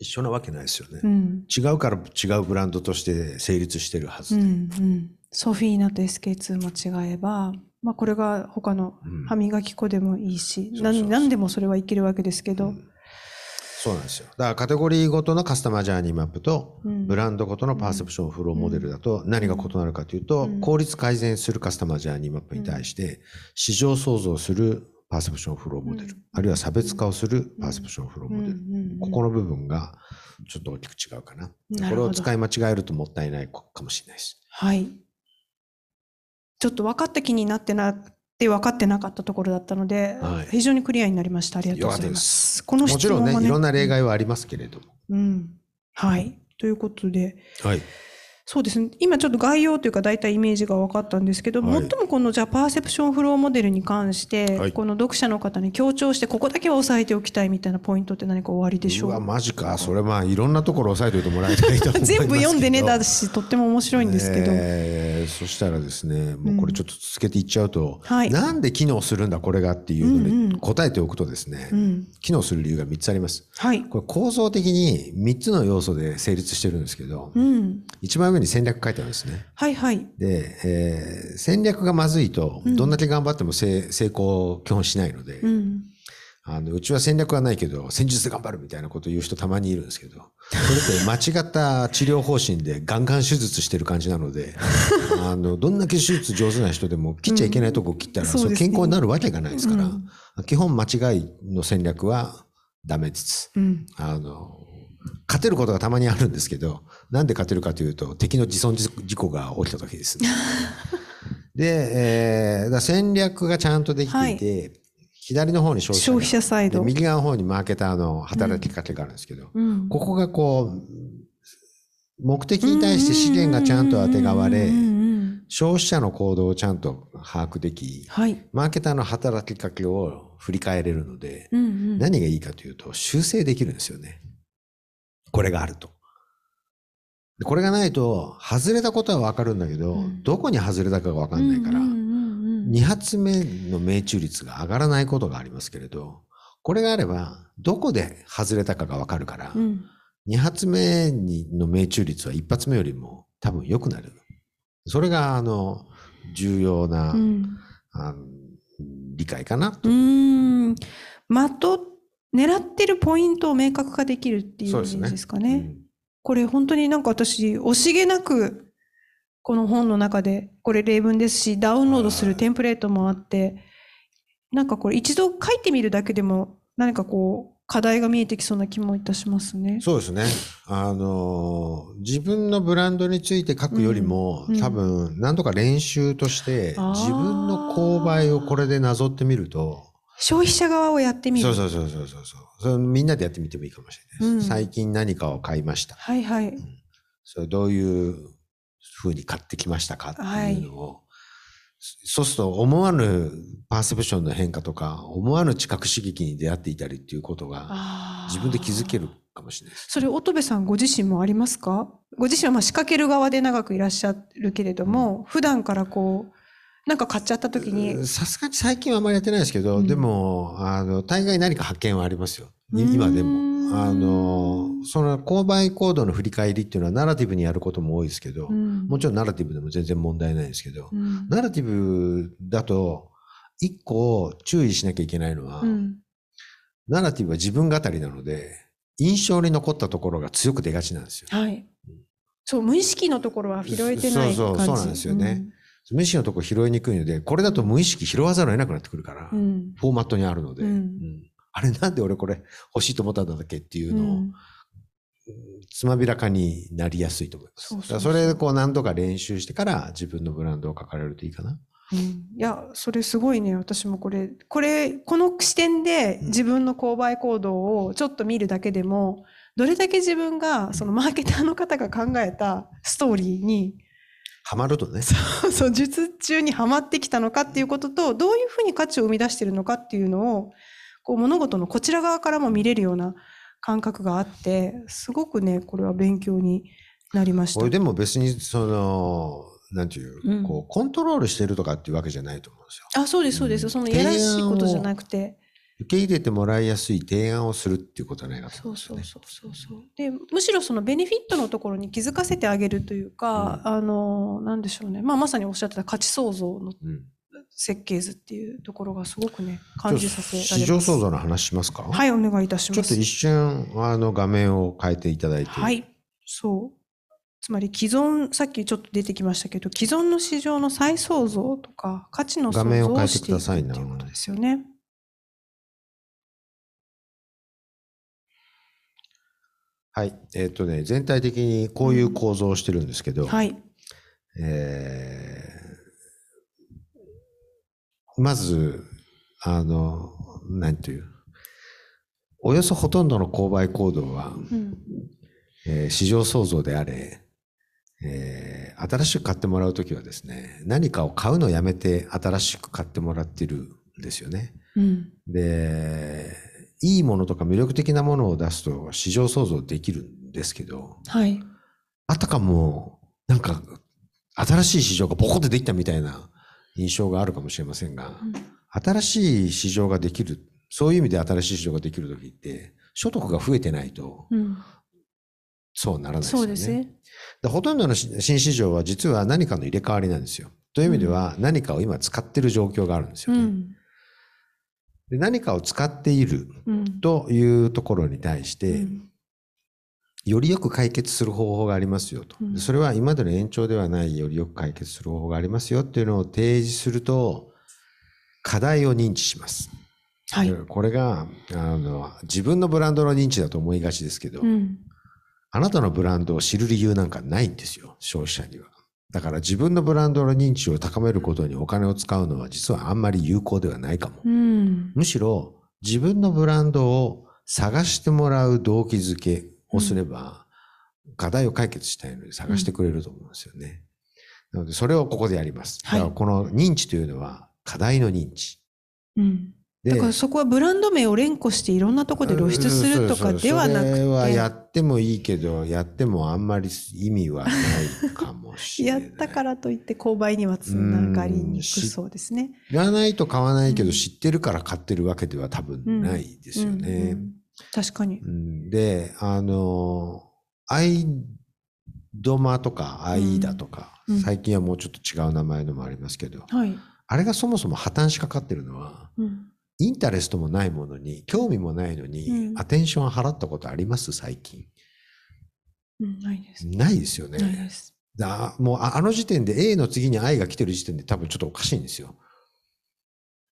一緒なわけないですよね、うん、違うから違うブランドとして成立してるはずで、うんうん、ソフィーナと エスケーツー も違えば、まあ、これが他の歯磨き粉でもいいし、うん、何、そうそうそう、何でもそれはいけるわけですけど、うん、そうなんですよ。だからカテゴリーごとのカスタマージャーニーマップとブランドごとのパーセプションフローモデルだと何が異なるかというと、うん、効率改善するカスタマージャーニーマップに対して市場創造するパーセプションフローモデル、うん、あるいは差別化をするパーセプションフローモデル、うんうんうん、ここの部分がちょっと大きく違うかな。これを使い間違えるともったいないかもしれないです。はい、ちょっと分かった気になってなって分かってなかったところだったので、はい、非常にクリアになりました。ありがとうございます。この質問も、ね、もちろんね、いろんな例外はありますけれども、うん、はいということで、はい、そうですね、今ちょっと概要というか大体イメージが分かったんですけど、はい、最もこのじゃあパーセプションフローモデルに関して、はい、この読者の方に強調してここだけは押さえておきたいみたいなポイントって何か終わりでしょうか。うわマジか、それまあいろんなところ押さえておいてもらいたいと思いますけど全部読んでねだしとっても面白いんですけど、えー、そしたらですね、もうこれちょっと続けていっちゃうと、うんはい、なんで機能するんだこれがっていうので答えておくとですね、うんうん、機能する理由がみっつあります、はい、これ構造的にみっつの要素で成立してるんですけど、うん、一番上に戦略書いてあるんですね。はいはい。で、えー、戦略がまずいと、うん、どんだけ頑張っても成功を基本しないので、うん、あのうちは戦略はないけど戦術で頑張るみたいなことを言う人たまにいるんですけど、それって間違った治療方針でガンガン手術してる感じなのであのどんだけ手術上手な人でも切っちゃいけないとこ切ったら、うん、そうですね、健康になるわけがないですから、うん、基本間違いの戦略はダメです、うん、あの勝てることがたまにあるんですけど、なんで勝てるかというと敵の自損事故が起きた時ですねで、えー、だから戦略がちゃんとできていて、はい、左の方に消費者、消費者サイド、右側の方にマーケターの働きかけがあるんですけど、うんうん、ここがこう目的に対して資源がちゃんとあてがわれ、消費者の行動をちゃんと把握でき、はい、マーケターの働きかけを振り返れるので、うんうん、何がいいかというと修正できるんですよね。これがあると。でこれがないと外れたことは分かるんだけど、うん、どこに外れたかが分かんないから、うんうんうんうん、に発目の命中率が上がらないことがありますけれど、これがあればどこで外れたかが分かるから、うん、に発目の命中率はいち発目よりも多分良くなる。それがあの重要な、うん、あの理解かなと。うーん、まと狙ってるポイントを明確化できるっていう感じですかね。そうですね、うん、これ本当になんか私惜しげなくこの本の中でこれ例文ですし、ダウンロードするテンプレートもあって、なんかこれ一度書いてみるだけでも何かこう課題が見えてきそうな気もいたしますね。そうですね、あの自分のブランドについて書くよりも、うんうん、多分何とか練習として自分の購買をこれでなぞってみると、消費者側をやってみる。そうそうそうそうそう。それみんなでやってみてもいいかもしれないです。うん、最近何かを買いました。はいはい。うん、それどういうふうに買ってきましたかっていうのを、はい、そうすると思わぬパーセプションの変化とか思わぬ知覚刺激に出会っていたりっていうことが自分で気づけるかもしれないです。それ乙部さんご自身もありますか？ご自身はまあ仕掛ける側で長くいらっしゃるけれども、うん、普段からこうなんか買っちゃった時に、さすがに最近はあまりやってないですけど、うん、でもあの大概何か発見はありますよ、今でも。あのその購買行動の振り返りっていうのはナラティブにやることも多いですけど、うん、もちろんナラティブでも全然問題ないですけど、うん、ナラティブだと一個注意しなきゃいけないのは、うん、ナラティブは自分語りなので印象に残ったところが強く出がちなんですよ、はい、そう無意識のところは拾えてない感じ。そうそうそうなんですよね、うん無意識のところ拾いにくいので、これだと無意識拾わざるを得なくなってくるから、うん、フォーマットにあるので、うんうん、あれなんで俺これ欲しいと思ったんだっけっていうのを、うん、つまびらかになりやすいと思います。そうそうそう。だからそれでこう何度か練習してから自分のブランドを書かれるといいかな。うん、いやそれすごいね。私もこれこれこの視点で自分の購買行動をちょっと見るだけでも、どれだけ自分がそのマーケターの方が考えたストーリーにハマるとね。そうそう、術中にハマってきたのかっていうことと、どういうふうに価値を生み出しているのかっていうのを、こう物事のこちら側からも見れるような感覚があって、すごくね、これは勉強になりました。これでも別にそのなんていう、うん、こうコントロールしてるとかっていうわけじゃないと思うんですよ。あ、そうですそうです。うん、そのやらしいことじゃなくて。受け入れてもらいやすい提案をするっていうことはないかと思うんですよね。そうそうそうそう。で、むしろそのベネフィットのところに気づかせてあげるというか、うん、あのなんでしょうね、まあ、まさにおっしゃってた価値創造の設計図っていうところがすごくね、うん、感じさせられます。市場創造の話しますか。はい、お願いいたします。ちょっと一瞬あの画面を変えていただいて。はい、そう。つまり既存、さっきちょっと出てきましたけど、既存の市場の再創造とか価値の創造をしていくということですよね。はい、えーとね、全体的にこういう構造をしてるんですけど、うんはいえー、まずあの何ていうおよそほとんどの購買行動は、うんえー、市場創造であれ、えー、新しく買ってもらうときはですね、何かを買うのをやめて新しく買ってもらってるんですよね。うん、でいいものとか魅力的なものを出すと市場創造できるんですけど、はい、あたかもなんか新しい市場がボコッとできたみたいな印象があるかもしれませんが、うん、新しい市場ができる、そういう意味で新しい市場ができるときって所得が増えてないと、うん、そうならないですよね。そうですね。で、ほとんどの新市場は実は何かの入れ替わりなんですよ。という意味では何かを今使ってる状況があるんですよね。うんで何かを使っているというところに対して、うん、よりよく解決する方法がありますよと、うん、それは今までの延長ではないよりよく解決する方法がありますよっていうのを提示すると課題を認知します、はい、これがあの自分のブランドの認知だと思いがちですけど、うん、あなたのブランドを知る理由なんかないんですよ、消費者には。だから自分のブランドの認知を高めることにお金を使うのは実はあんまり有効ではないかも、うん、むしろ自分のブランドを探してもらう動機づけをすれば、うん、課題を解決したいので探してくれると思うんですよね、うん、なのでそれをここでやります。だからこの認知というのは課題の認知、はいうん、だからそこはブランド名を連呼していろんなところで露出するとかではなくて、うん、そうそうそう、それはやってもいいけどやってもあんまり意味はないかもやったからといって購買にはつながりにくそうですね。知らないと買わないけど知ってるから買ってるわけでは多分ないですよね、うんうんうん、確かに。であのアイドマとかアイダとか、うん、最近はもうちょっと違う名前のもありますけど、うんはい、あれがそもそも破綻しかかってるのは、うん、インタレストもないものに興味もないのに、うん、アテンション払ったことあります最近、うん、ないですないですよね。ないです。だもうあの時点で A の次に I が来てる時点で多分ちょっとおかしいんですよ。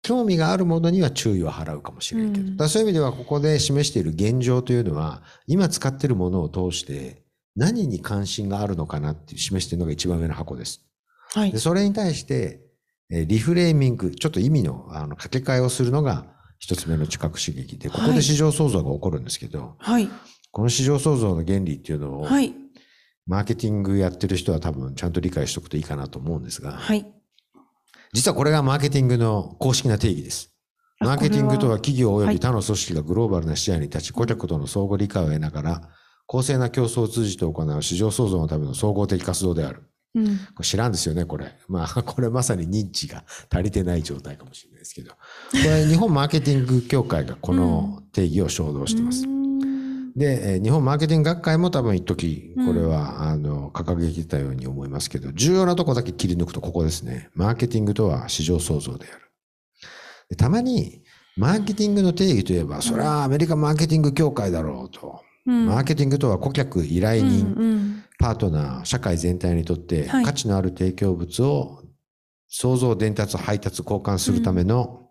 興味があるものには注意を払うかもしれないけど、うん、だそういう意味ではここで示している現状というのは今使っているものを通して何に関心があるのかなって示しているのが一番上の箱です、はい、でそれに対してリフレーミング、ちょっと意味 の, あの掛け替えをするのが一つ目の知覚刺激で、ここで市場創造が起こるんですけど、はい、この市場創造の原理っていうのを、はいマーケティングやってる人は多分ちゃんと理解しておくといいかなと思うんですが、はい、実はこれがマーケティングの公式な定義です。マーケティングとは企業及び他の組織がグローバルな視野に立ち、顧客との相互理解を得ながら公正な競争を通じて行う市場創造のための総合的活動である、うん、これ知らんですよねこれ、まあ、これまさに認知が足りてない状態かもしれないですけど、これ日本マーケティング協会がこの定義を承諾してます、うんで、日本マーケティング学会も多分一時これはあの掲げてたように思いますけど、うん、重要なとこだけ切り抜くとここですね。マーケティングとは市場創造である。でたまにマーケティングの定義といえば、うん、それはアメリカマーケティング協会だろうと、うん、マーケティングとは顧客、依頼人、うんうん、パートナー、社会全体にとって価値のある提供物を創造、伝達、配達、交換するための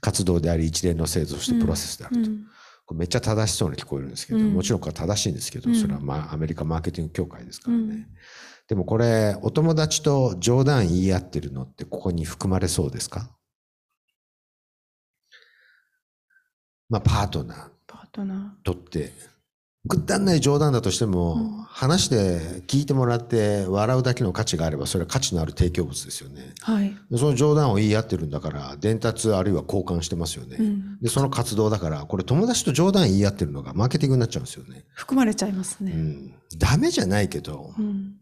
活動であり、一連の製造してプロセスであると、うんうん、これめっちゃ正しそうに聞こえるんですけど、うん、もちろんこれは正しいんですけど、それはまあアメリカマーケティング協会ですからね、うん、でもこれお友達と冗談言い合ってるのってここに含まれそうですか？まあパートナーパートナーとってくだんない冗談だとしても、うん、話で聞いてもらって笑うだけの価値があればそれは価値のある提供物ですよね、はい、その冗談を言い合ってるんだから伝達あるいは交換してますよね、うん、でその活動だからこれ友達と冗談言い合ってるのがマーケティングになっちゃうんですよね。含まれちゃいますね、うん、ダメじゃないけど、うん、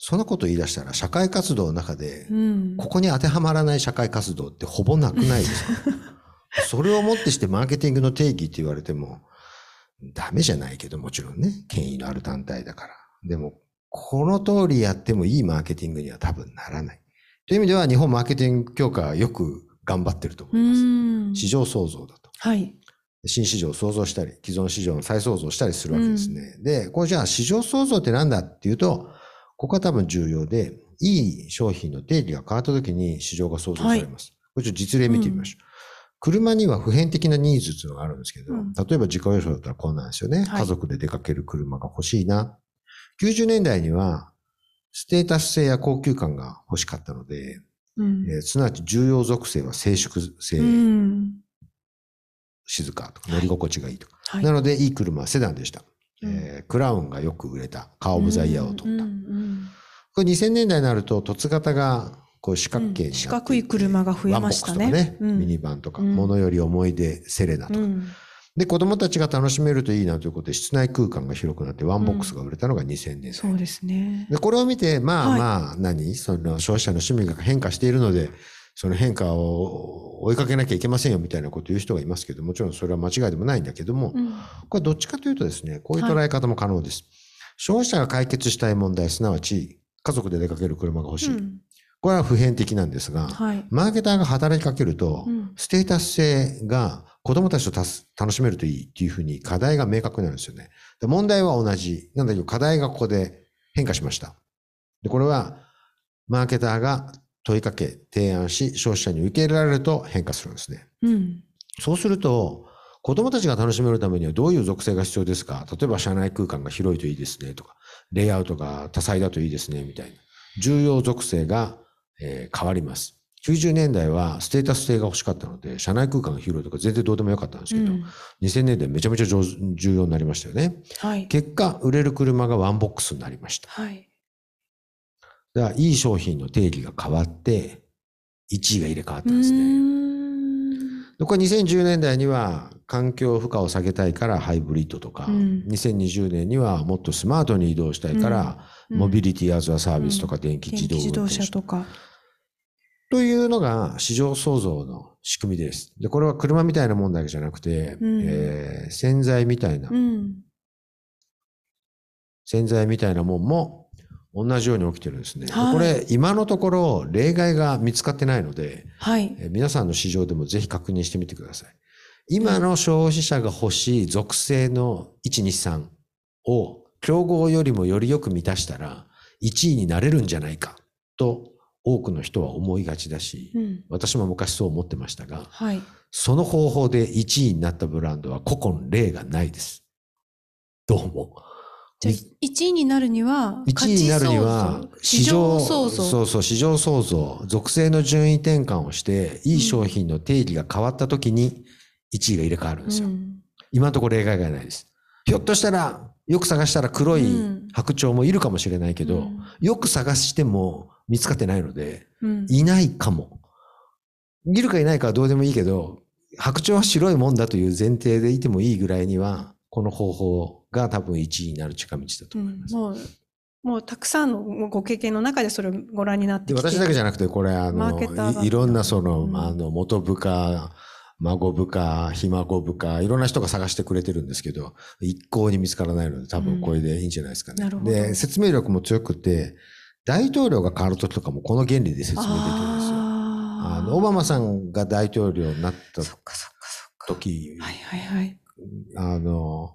そんなこと言い出したら社会活動の中で、うん、ここに当てはまらない社会活動ってほぼなくないですか？それをもってしてマーケティングの定義って言われてもダメじゃないけど、もちろんね権威のある団体だから、でもこの通りやってもいいマーケティングには多分ならないという意味では日本マーケティング協会はよく頑張ってると思います。市場創造だと、はい、新市場を創造したり既存市場の再創造したりするわけですね。でこれじゃあ市場創造ってなんだっていうと、ここは多分重要で、いい商品の定義が変わった時に市場が創造されます、はい、これちょっと実例見てみましょう、うん。車には普遍的なニーズっていうのがあるんですけど、うん、例えば自己予想だったらこんなんですよね、はい、家族で出かける車が欲しいな。きゅうじゅうねんだいにはステータス性や高級感が欲しかったので、うんえー、すなわち重要属性は静粛性、うん、静かとか乗り心地がいいとか、はい、なのでいい車はセダンでした、はいえー、クラウンがよく売れた、カーオブザイヤーを取った、うんうんうん、これにせんねんだいになると凸型がこう四角形になって、うん、四角い車が増えましたね。ワンボックスとかね、うん、ミニバンとか、うん、物より思い出セレナとか、うん、で子どもたちが楽しめるといいなということで室内空間が広くなってワンボックスが売れたのがにせんねんだい、うん、そうですね。でこれを見てまあまあ何、はい、その消費者の趣味が変化しているのでその変化を追いかけなきゃいけませんよみたいなことを言う人がいますけど、もちろんそれは間違いでもないんだけども、うん、これどっちかというとですね、こういう捉え方も可能です、はい、消費者が解決したい問題、すなわち家族で出かける車が欲しい、うん、これは普遍的なんですが、はい、マーケターが働きかけると、うん、ステータス性が子どもたちとたす楽しめるといいっていうふうに課題が明確になるんですよね。で問題は同じなんだけど課題がここで変化しました。でこれはマーケターが問いかけ提案し消費者に受け入れられると変化するんですね、うん、そうすると子どもたちが楽しめるためにはどういう属性が必要ですか？例えば社内空間が広いといいですねとか、レイアウトが多彩だといいですねみたいな重要属性がえー、変わります。きゅうじゅうねんだいはステータス性が欲しかったので社内空間が広いとか全然どうでもよかったんですけど、うん、にせんねんだいめちゃめちゃ重要になりましたよね、はい、結果売れる車がワンボックスになりました、はい、だからいい商品の定義が変わっていちいが入れ替わったんですね。うーん、でこれにせんじゅうねんだいには環境負荷を下げたいからハイブリッドとか、うん、にせんにじゅうねんにはもっとスマートに移動したいから、うん、モビリティアズアサービスとか電気自動運転、うん、電気自動車とかというのが市場創造の仕組みです。で、これは車みたいなもんだけじゃなくて、うんえー、洗剤みたいな、うん、洗剤みたいなもんも同じように起きてるんですね。はい、これ今のところ例外が見つかってないので、はいえー、皆さんの市場でもぜひ確認してみてください。今の消費者が欲しい属性のいち、に、さんを競合よりもよりよく満たしたらいちいになれるんじゃないかと多くの人は思いがちだし、うん、私も昔そう思ってましたが、はい、その方法でいちいになったブランドは古今例がないです。どうも。じゃあいちいになるには、いちいになるには市場創造、そうそう市場創造、属性の順位転換をしていい商品の定義が変わった時にいちいが入れ替わるんですよ。うん、今のところ例外がないです。ひょっとしたらよく探したら黒い白鳥もいるかもしれないけど、うん、よく探しても見つかってないので、うん、いないかも。いるかいないかはどうでもいいけど、白鳥は白いもんだという前提でいてもいいぐらいには、この方法が多分いちいになる近道だと思います。うん、もう、もうたくさんのご経験の中でそれをご覧になってきて。私だけじゃなくて、これ、あの、いろんなその、うん、あの元部下、孫部下、ひ孫部下、いろんな人が探してくれてるんですけど、一向に見つからないので、多分これでいいんじゃないですかね。うん、で、説明力も強くて、大統領が変わるときとかもこの原理で説明できるんですよ。あの、オバマさんが大統領になった時、はいはいはい。あの、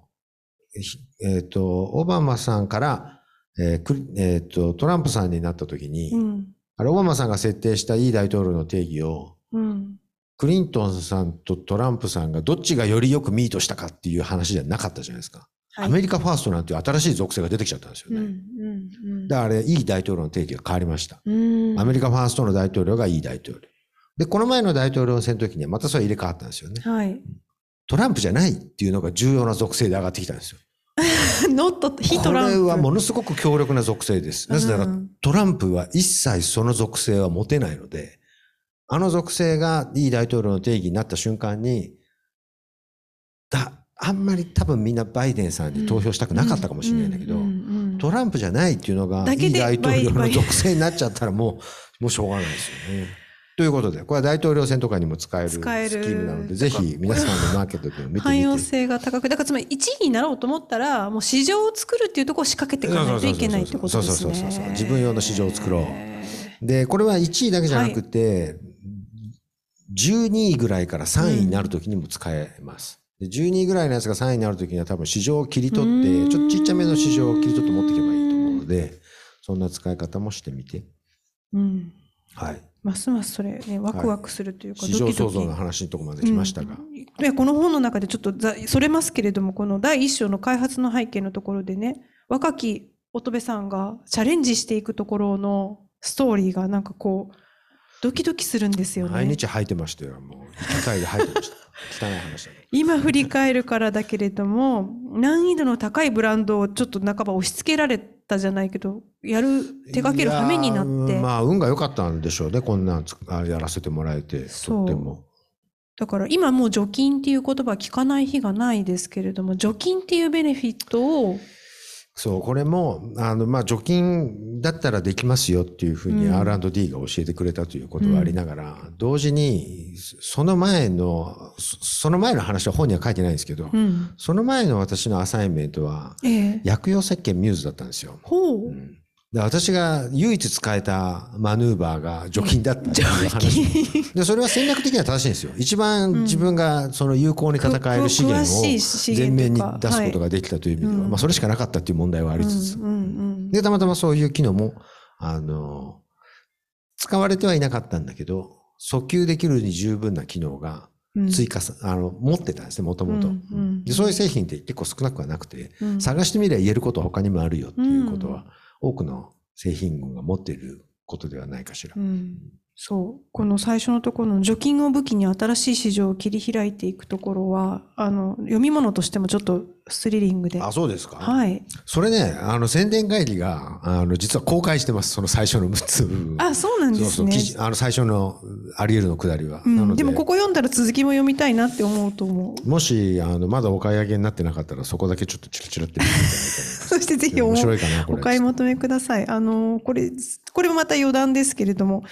えっと、オバマさんから、えーえー、とトランプさんになった時に、うん、あれオバマさんが設定したいい大統領の定義を、うん、クリントンさんとトランプさんがどっちがよりよくミートしたかっていう話じゃなかったじゃないですか、はい、アメリカファーストなんていう新しい属性が出てきちゃったんですよね、うんうんうん、だからあれいい大統領の定義が変わりました、うん、アメリカファーストの大統領がいい大統領で、この前の大統領選の時にはまたそれ入れ替わったんですよね、はい、トランプじゃないっていうのが重要な属性で上がってきたんですよノット非トランプ。これはものすごく強力な属性です。なぜなら、うん、トランプは一切その属性は持てないので、あの属性がいい大統領の定義になった瞬間に、だ、あんまり多分みんなバイデンさんに投票したくなかったかもしれないんだけど、うんうんうん、トランプじゃないっていうのがいい大統領の属性になっちゃったらもう、もうしょうがないですよね。ということで、これは大統領選とかにも使えるスキームなので、ぜひ皆さんのマーケットでも見てみて。汎用性が高く、だからつまりいちいになろうと思ったら、もう市場を作るっていうところを仕掛けていかないといけないってことですね。そうそうそうそう。自分用の市場を作ろう。で、これはいちいだけじゃなくて、はい、じゅうにいぐらいからさんいになるときにも使えます。で、じゅうにいぐらいのやつがさんいになるときには多分市場を切り取って、ちょっとちっちゃめの市場を切り取って持っていけばいいと思うので、そんな使い方もしてみて。うん。はい。ますますそれねワクワクするというか、はい、市場創造の話のところまで来ましたが、うん、でこの本の中でちょっとそれますけれども、このだいいっ章の開発の背景のところでね、若き乙部さんがチャレンジしていくところのストーリーがなんかこうドキドキするんですよね。毎日吐いてましたよ、もう機械で吐いてました汚い話だけど今振り返るからだけれども、難易度の高いブランドをちょっと半ば押し付けられてじゃないけどやる手掛ける羽目になって、まあ運が良かったんでしょうね、こんなんやらせてもらえて。そう、とってもだから今もう除菌っていう言葉は聞かない日がないですけれども、除菌っていうベネフィットを、そう、これもあの、まあ、除菌だったらできますよっていうふうに アールアンドディー が教えてくれたということはありながら、うん、同時にその前のその前の話は本には書いてないんですけど、うん、その前の私のアサインメントは、えー、薬用石鹸ミューズだったんですよ。ほう、うん、で私が唯一使えたマヌーバーが除菌だったっていう話で、それは戦略的には正しいんですよ。一番自分がその有効に戦える資源を前面に出すことができたという意味では、うん、まあ、それしかなかったっていう問題はありつつ、うんうん、でたまたまそういう機能もあの使われてはいなかったんだけど、訴求できるに十分な機能が追加さ、うん、あの持ってたんですね、もともと。そういう製品って結構少なくはなくて、うん、探してみれば言えることは他にもあるよっていうことは、うん、多くの製品群が持っていることではないかしら、うん、そう、この最初のところの除菌を武器に新しい市場を切り開いていくところは、あの読み物としてもちょっとスリリングで。あ、そうですか。はい。それね、あの宣伝会議があの実は公開してます、その最初のむっつ部分。あ、そうなんですね。そうそう、あの最初のアリエルのくだりは、うん、なので、でもここ読んだら続きも読みたいなって思うと思う。もしあのまだお買い上げになってなかったら、そこだけちょっとチラチラって見ていただいてそしてぜひ お, 面白いかな、これお買い求めください。あのこれこれもまた余談ですけれども、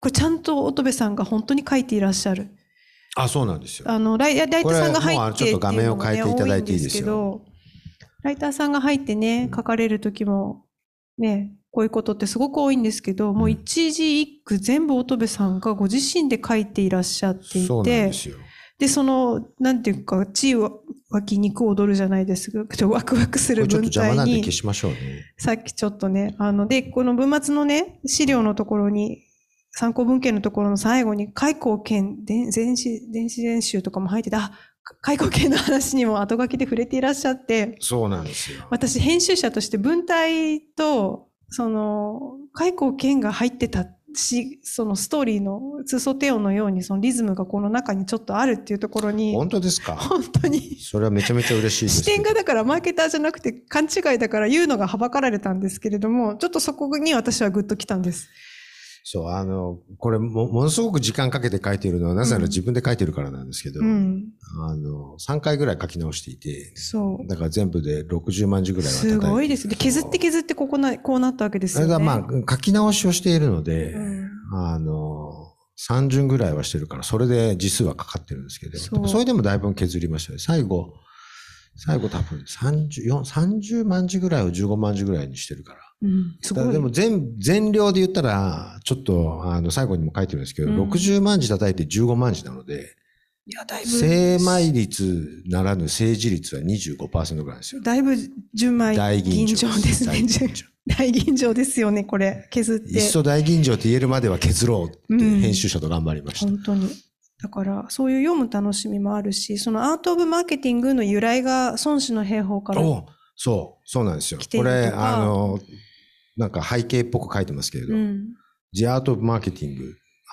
これちゃんと乙部さんが本当に書いていらっしゃる。あ、そうなんですよ。あのライ、ライターさんが入ってっていうのがね、多いんですけど、ライターさんが入ってね、書かれる時もね、こういうことってすごく多いんですけど、うん、もう一字一句全部乙部さんがご自身で書いていらっしゃっていて、そうなんですよ。で、その、なんていうか、地位は脇肉踊るじゃないですか、ちょっとワクワクする文体に。ちょっと邪魔なんで消しましょうね。さっきちょっとね、あの、で、この文末のね、資料のところに、参考文献のところの最後に、開口研、電子、電子練習とかも入ってた、開口研の話にも後書きで触れていらっしゃって。そうなんですよ。私、編集者として文体と、その、開口研が入ってたし、そのストーリーの通奏低音のように、そのリズムがこの中にちょっとあるっていうところに。本当ですか？本当に。それはめちゃめちゃ嬉しいです。視点がだからマーケターじゃなくて勘違いだから言うのがはばかられたんですけれども、ちょっとそこに私はグッときたんです。そう、あの、これも、ものすごく時間かけて書いているのは、なぜなら自分で書いてるからなんですけど、うん、あの、さんかいぐらい書き直していて、そう。だから全部でろくじゅうまんじぐらいは叩いて。すごいですね。削って削ってここな、こうなったわけですよね。それがまあ、書き直しをしているので、うん、あの、さんじゅんぐらいはしてるから、それで時数はかかってるんですけど、そ, でそれでもだいぶ削りましたね。最後、最後多分さんじゅうまんじぐらいをじゅうごまんじぐらいにしてるから。うん、すごい。だからでも 全, 全量で言ったら、ちょっとあの最後にも書いてるんですけど、うん、ろくじゅうまんじ叩いてじゅうごまんじなので、いやだいぶ精米率ならぬ精字率は にじゅうごパーセント ぐらいですよ。だいぶ純米吟醸ですね。大吟醸ですよね、これ削って。いっそ大吟醸って言えるまでは削ろうって編集者と頑張りました、うん、本当に。だからそういう読む楽しみもあるし、そのアートオブマーケティングの由来が孫子の兵法からそうそうなんですよ。これあのなんか背景っぽく書いてますけれど、うん、The Art of Marketing、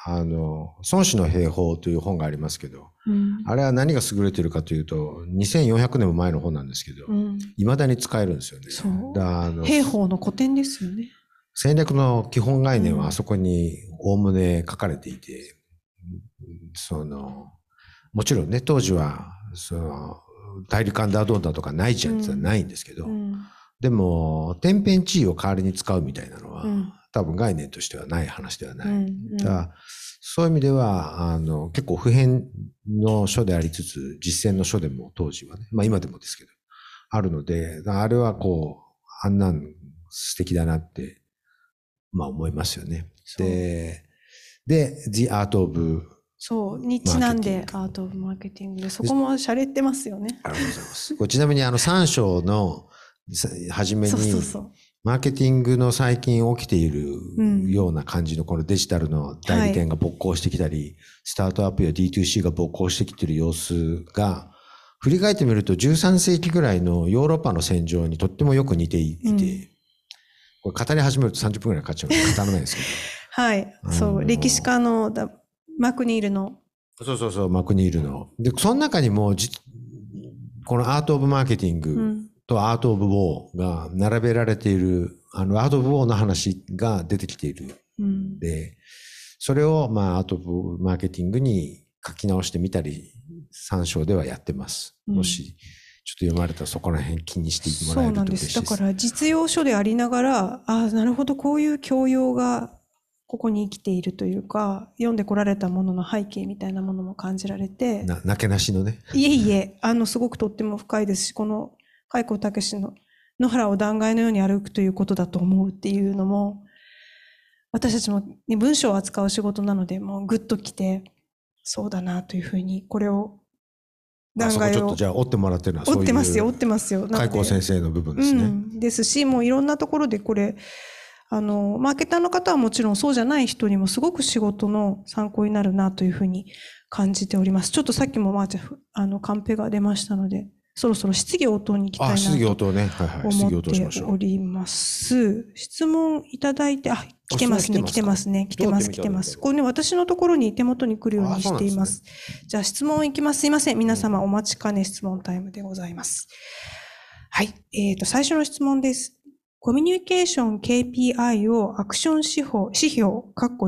あの孫子の兵法という本がありますけど、うん、あれは何が優れてるかというと、にせんよんひゃくねんも前の本なんですけど、いま、うん、だに使えるんですよね。そうだ、あの兵法の古典ですよね。戦略の基本概念はあそこにおおむね書かれていて、うん、そのもちろんね、当時はその大陸間だどうだとかないじゃんってないんですけど、うんうん、でも天変地異を代わりに使うみたいなのは、うん、多分概念としてはない話ではない、うんうん、だからそういう意味ではあの結構普遍の書でありつつ、実践の書でも当時はね、まあ今でもですけどあるので、あれはこうあんなん素敵だなってまあ思いますよね。で、で The Art of、 そうにちなんでアートオブマーケティングで、そこも洒落てますよね。ありがとうございます。これちなみにあのさん章の初めに、そうそうそう、マーケティングの最近起きているような感じの、このデジタルの代理店が勃興してきたり、はい、スタートアップや ディーツーシー が勃興してきている様子が、振り返ってみるとじゅうさんせいきぐらいのヨーロッパの戦場にとってもよく似ていて、うん、これ語り始めるとさんじゅっぷんぐらいかかっちゃうので語らないですけどはい、そう歴史家のだマクニールの、そうそうそう、マクニールので、その中にもじこのアートオブマーケティング、うん、とアート・オブ・ウォーが並べられている、あのアート・オブ・ウォーの話が出てきている、うん、でそれを、まあ、アート・オブ・マーケティングに書き直してみたり参照ではやってます、うん、もしちょっと読まれたらそこら辺気にしてもらえると嬉しいです。そうなんです。だから実用書でありながら、あ、なるほど、こういう教養がここに生きているというか、読んでこられたものの背景みたいなものも感じられて、ななけなしのねいえいえ、あのすごくとっても深いですし、この開口武史の野原を断崖のように歩くということだと思うっていうのも、私たちも文章を扱う仕事なので、もうグッときて、そうだなというふうに、これを断崖を、あそこちょっとじゃあ折ってもらってるのは、折ってますよ、折ってますよ、開口先生の部分ですね、うん、ですし、もういろんなところでこれ、あのマーケターの方はもちろん、そうじゃない人にもすごく仕事の参考になるなというふうに感じております。ちょっとさっきもまああのカンペが出ましたので、そろそろ質疑応答に行きたいなと思っております。質問いただいて、あ、来てますね、来てますね、来てます、来てます。これね、私のところに手元に来るようにしています。じゃあ質問いきます。すいません。皆様お待ちかね質問タイムでございます。はい。えっと、最初の質問です。コミュニケーション ケーピーアイ をアクション指標、指標、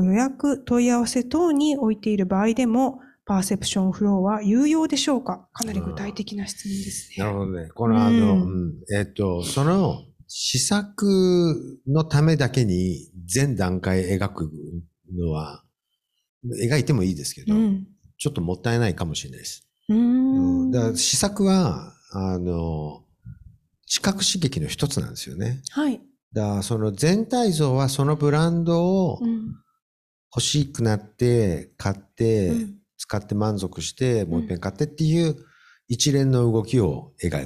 予約、問い合わせ等に置いている場合でも、パーセプションフローは有用でしょうか。かなり具体的な質問ですね。なるほどね。このあの、うん、えっと、その施策のためだけに全段階描くのは、描いてもいいですけど、うん、ちょっともったいないかもしれないです。うん。だから施策は、あの、視覚刺激の一つなんですよね。はい。だからその全体像はそのブランドを欲しくなって買って、うんうん、使って満足してもう一遍買ってっていう一連の動きを描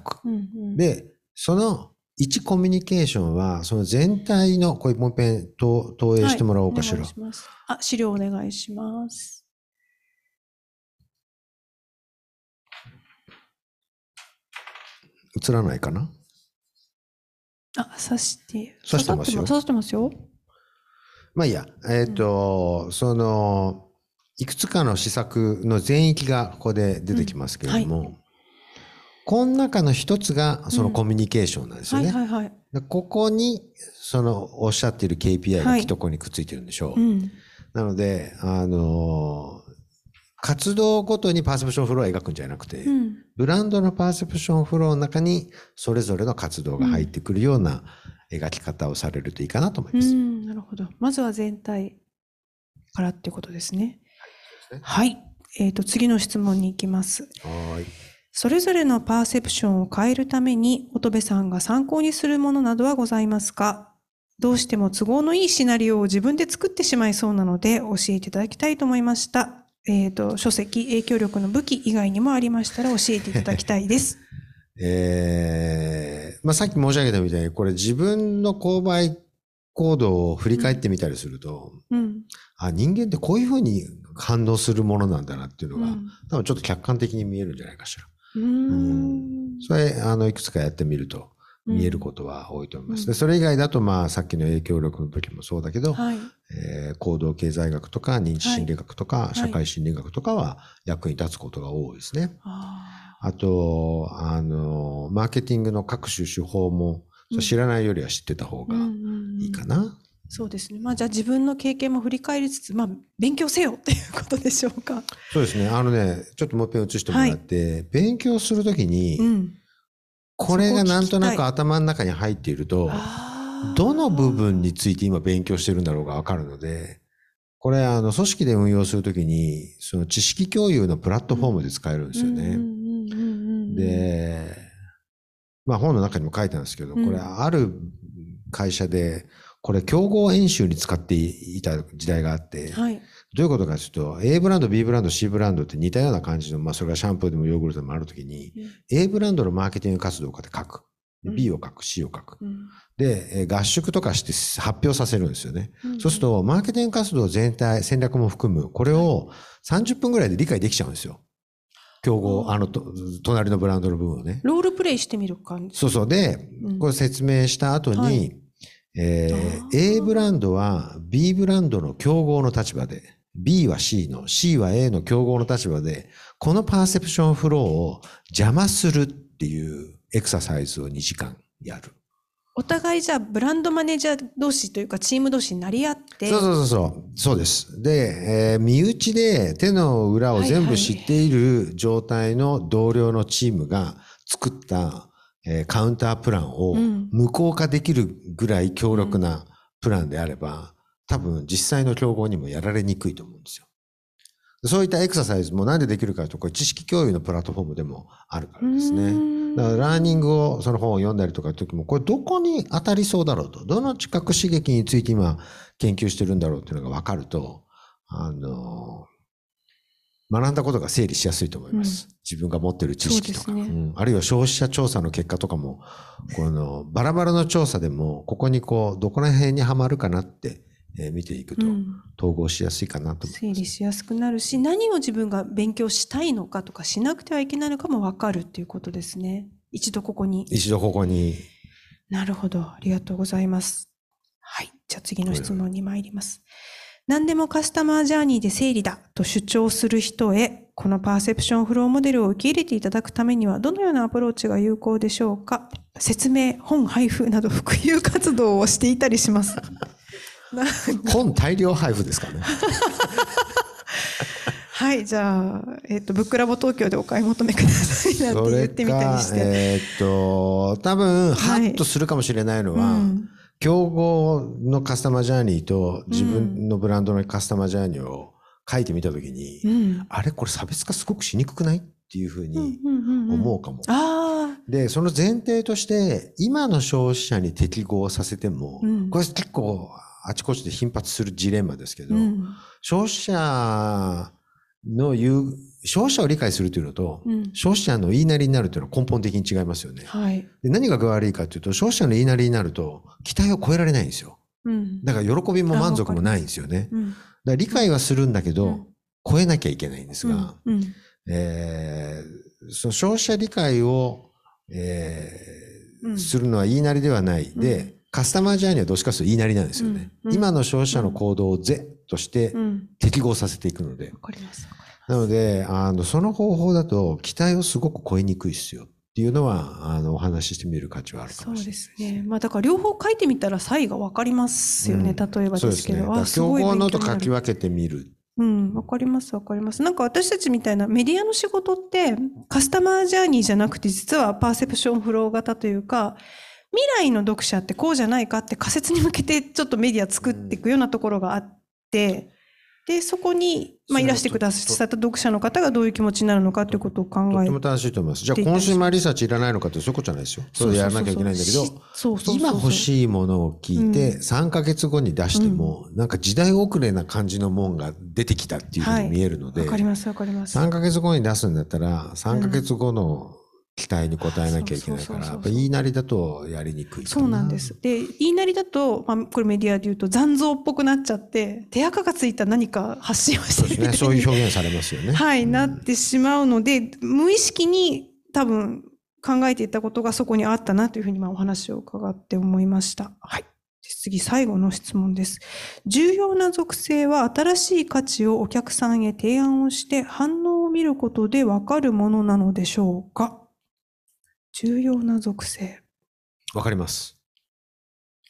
く、うんうん、でそのいちコミュニケーションはその全体の、これもう一遍投影してもらおうかしら、はい、お願いします。あ、資料お願いします。映らないかなあ、刺して刺してますよ、刺してますよ。まあいいや、えっと、うん、そのいくつかの施策の全域がここで出てきますけれども、うん、はい、この中の一つがそのコミュニケーションなんですよね。ここにそのおっしゃっている ケーピーアイ がきっとここにくっついてるんでしょう。はい、うん、なので、あのー、活動ごとにパーセプションフローを描くんじゃなくて、うん、ブランドのパーセプションフローの中にそれぞれの活動が入ってくるような描き方をされるといいかなと思います。うん、なるほど。まずは全体。からっていうことですね。はい、えーと、次の質問に行きます。はい、それぞれのパーセプションを変えるために乙部さんが参考にするものなどはございますか？どうしても都合のいいシナリオを自分で作ってしまいそうなので教えていただきたいと思いました。えーと、書籍影響力の武器以外にもありましたら教えていただきたいです。えーまあ、さっき申し上げたみたいにこれ自分の購買行動を振り返ってみたりすると、うんうん、あ、人間ってこういうふうに反応するものなんだなっていうのが、うん、多分ちょっと客観的に見えるんじゃないかしら。うーん、うん、それあのいくつかやってみると見えることは多いと思います。うん、でそれ以外だと、まあ、さっきの影響力の時もそうだけど、はい、えー、行動経済学とか認知心理学とか、はい、社会心理学とかは役に立つことが多いですね。はい、あ, あとあのマーケティングの各種手法も知らないよりは知ってた方がいいかな。うんうんうん、そうですね。まあ、じゃあ自分の経験も振り返りつつ、まあ、勉強せよっていうことでしょうか。そうですね。あのね、ちょっともう一遍映してもらって、はい、勉強するときに、うん、これがなんとなく頭の中に入っていると、どの部分について今勉強してるんだろうが分かるので、これあの組織で運用するときにその知識共有のプラットフォームで使えるんですよね。で、まあ、本の中にも書いてあるんですけど、これある会社でこれ競合演習に使っていた時代があって、はい、どういうことかというと A ブランド B ブランド C ブランドって似たような感じの、まあ、それがシャンプーでもヨーグルトでもあるときに、うん、A ブランドのマーケティング活動家で書く、 B を書く C を書く、うん、で合宿とかして発表させるんですよね。うん、そうするとマーケティング活動全体戦略も含むこれをさんじゅっぷんぐらいで理解できちゃうんですよ。競合、あのと隣のブランドの部分をねロールプレイしてみる感じ。そうそう。で、うん、これ説明した後に、はい、えー、A ブランドは B ブランドの競合の立場で B は C の C は A の競合の立場でこのパーセプションフローを邪魔するっていうエクササイズをにじかんやる。お互いじゃあブランドマネージャー同士というかチーム同士になり合って。そうそうそうそうそうです。で、えー、身内で手の裏を全部知っている状態の同僚のチームが作ったえー、カウンタープランを無効化できるぐらい強力なプランであれば、うん、多分実際の競合にもやられにくいと思うんですよ。そういったエクササイズもなんでできるかというとこれ知識共有のプラットフォームでもあるからですね。だからラーニングをその本を読んだりとか時もこれどこに当たりそうだろうとどの知覚刺激について今研究してるんだろうっていうのが分かるとあのー学んだことが整理しやすいと思います。うん、自分が持ってる知識とか、ね、うん、あるいは消費者調査の結果とかもこのバラバラの調査でもここにこうどこら辺にはまるかなって見ていくと統合しやすいかなと思います。うん、整理しやすくなるし何を自分が勉強したいのかとかしなくてはいけないのかも分かるっていうことですね。一度ここに一度ここになるほど、ありがとうございます。はい、じゃあ次の質問に参ります。何でもカスタマージャーニーで整理だと主張する人へ、このパーセプションフローモデルを受け入れていただくためにはどのようなアプローチが有効でしょうか？説明、本配布など普及活動をしていたりします。本大量配布ですかね。はい、じゃあ、えっと、ブックラボ東京でお買い求めくださいなんて言ってみたりして。えっと、多分、ハッとするかもしれないのは、はい、うん、競合のカスタマージャーニーと自分のブランドのカスタマージャーニーを書いてみたときに、うん、あれこれ差別化すごくしにくくないっていうふうに思うかも。で、その前提として今の消費者に適合させても、うん、これ結構あちこちで頻発するジレンマですけど、うん、消費者の言う消費者を理解するというのと、うん、消費者の言いなりになるというのは根本的に違いますよね。はい、で何が悪いかというと消費者の言いなりになると期待を超えられないんですよ。うん、だから喜びも満足もないんですよね。うん、だから理解はするんだけど、うん、超えなきゃいけないんですが、うんうん、えー、その消費者理解を、えーうん、するのは言いなりではない、うん、でカスタマージャーニーはどっちかというと言いなりなんですよね。うんうん、今の消費者の行動を是として適合させていくので、うん、わかります。なのであのその方法だと期待をすごく超えにくいですよっていうのはあのお話ししてみる価値はあるかもしれないです。そうですね。まあだから両方書いてみたら差異が分かりますよね。うん、例えばですけど、そうですね、あ、競合のと書き分けてみる。うん、分かります分かります。なんか私たちみたいなメディアの仕事ってカスタマージャーニーじゃなくて実はパーセプションフロー型というか。未来の読者ってこうじゃないかって仮説に向けてちょっとメディア作っていくようなところがあって、でそこに、まあ、いらしてくださった読者の方がどういう気持ちになるのかということを考えて、とても楽しいと思います。じゃあコンシューマーリサーチいらないのかってそういうことじゃないですよ。それでやらなきゃいけないんだけど、今欲しいものを聞いて、うん、さんかげつごに出しても、うん、なんか時代遅れな感じのもんが出てきたっていうふうに見えるので、わかりますわかります。さんかげつごに出すんだったらさんかげつごの、うん、期待に応えなきゃいけないから、やっぱ言いなりだとやりにくい。そうなんです。で、言いなりだと、まあ、これメディアで言うと残像っぽくなっちゃって、手垢がついた何か発信をしてるみたいに、そうですね。そういう表現されますよね。はい、うん、なってしまうので、無意識に多分考えていたことがそこにあったなというふうに、まあお話を伺って思いました。はい。次、最後の質問です。重要な属性は新しい価値をお客さんへ提案をして反応を見ることでわかるものなのでしょうか？重要な属性。わかります。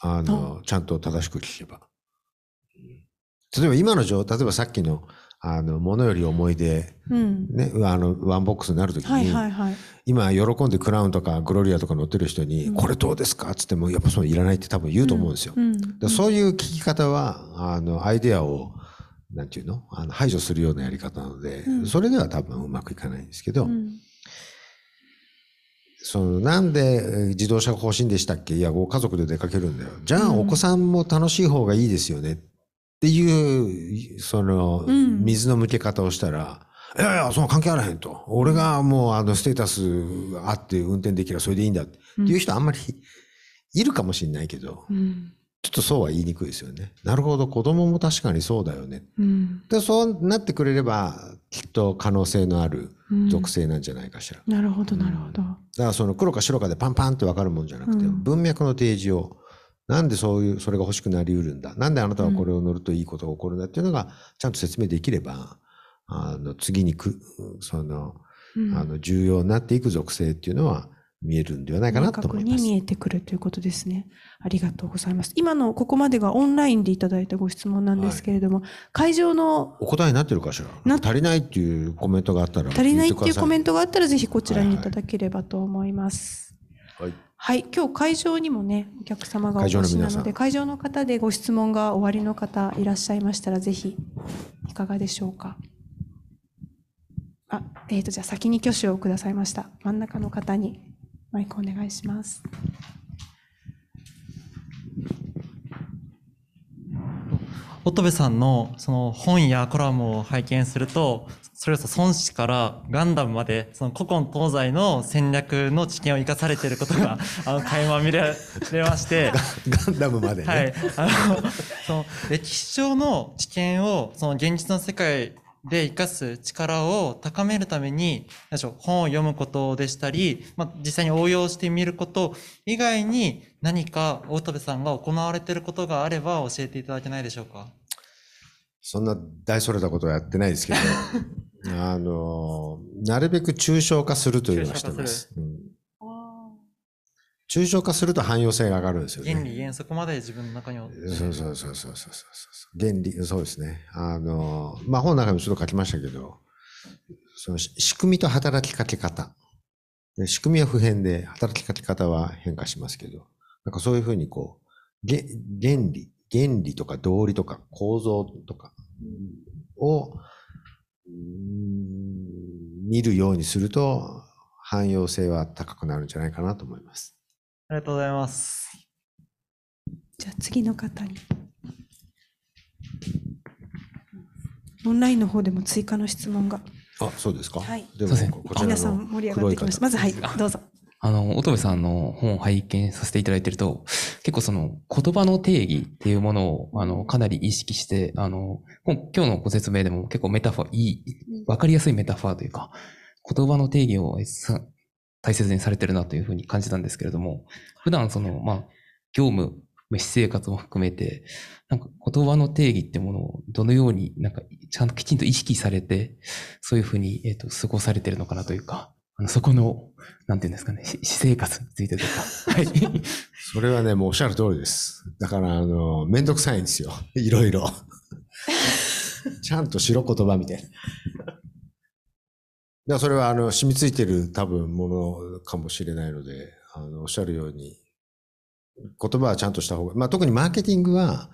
あの、ちゃんと正しく聞けば。例えば今の状態、例えばさっきの、あの、ものより思い出、うん、ね、あの、ワンボックスになるときに、はいはいはい、今、喜んでクラウンとかグロリアとか乗ってる人に、うん、これどうですかっつっても、やっぱそういらないって多分言うと思うんですよ。うんうん、そういう聞き方は、あの、アイデアを、なんていうの？あの排除するようなやり方なので、うん、それでは多分うまくいかないんですけど、うん、そのなんで自動車が欲しいんでしたっけ、いやご家族で出かけるんだよ、じゃあお子さんも楽しい方がいいですよねっていう、その水の向け方をしたら、うん、いやいやその関係あらへんと、俺がもうあのステータスあって運転できればそれでいいんだっていう人あんまりいるかもしれないけど、うん、ちょっとそうは言いにくいですよね。なるほど、子供も確かにそうだよね、うん、でそうなってくれればきっと可能性のある属性なんじゃないかしら。うん、なるほどなるほど、うん。だからその黒か白かでパンパンって分かるもんじゃなくて、うん、文脈の提示を、なんでそういうそれが欲しくなりうるんだ、なんであなたはこれを乗るといいことが起こるんだっていうのがちゃんと説明できれば、あの次にくその、うん、あの重要になっていく属性っていうのは見えるんではないかなと思います。明確に見えてくるということですね。ありがとうございます。今のここまでがオンラインでいただいたご質問なんですけれども、はい、会場のお答えになってるかしら。足りないっていうコメントがあったら、足りないっていうコメントがあったらぜひこちらにいただければと思います。はい、はいはい、今日会場にもねお客様がお越しなので、会場の方でご質問が終わりの方いらっしゃいましたらぜひいかがでしょうか。あ、えーと、じゃあ先に挙手をくださいました。真ん中の方に。マイクお願いします。乙部さんのその本やコラムを拝見すると、それこそ孫子からガンダムまでその古今東西の戦略の知見を生かされていることがあの垣間見れましてガンダムまでね、はい、あのその歴史上の知見をその現実の世界で生かす力を高めるために、何でしょう、本を読むことでしたり、まあ、実際に応用してみること以外に何か乙部さんが行われていることがあれば教えていただけないでしょうか。そんな大それたことはやってないですけどあのなるべく抽象化するというのはしてます。抽象化すると汎用性が上がるんですよね。原理原則まで自分の中に。そうそうそうそうそうそうそう。原理、そうですね。あの、まあ、本の中にもちょっと書きましたけど、その仕組みと働きかけ方。仕組みは不変で、働きかけ方は変化しますけど、なんかそういうふうにこう、原理、原理とか道理とか構造とかを、うん、見るようにすると、汎用性は高くなるんじゃないかなと思います。ありがとうございます。じゃあ次の方に。オンラインの方でも追加の質問が。あ、そうですか。はい。でもこちらの黒い方。皆さん盛り上がってきました。まずはい、どうぞ。あの、乙部さんの本を拝見させていただいていると、結構その言葉の定義っていうものをあのかなり意識して、あの、今日のご説明でも結構メタファー、いい、わかりやすいメタファーというか、言葉の定義を大切にされてるなというふうに感じたんですけれども、普段その、まあ、業務、私生活も含めて、なんか言葉の定義ってものをどのようになんかちゃんときちんと意識されて、そういうふうに、えっと、過ごされてるのかなというか、あのそこの、なんていうんですかね、私生活についてとか。はい。それはね、もうおっしゃる通りです。だから、あの、めんどくさいんですよ。いろいろ。ちゃんと白言葉みたいな。それはあの染みついてる多分ものかもしれないので、あのおっしゃるように言葉はちゃんとした方が、まあ、特にマーケティングは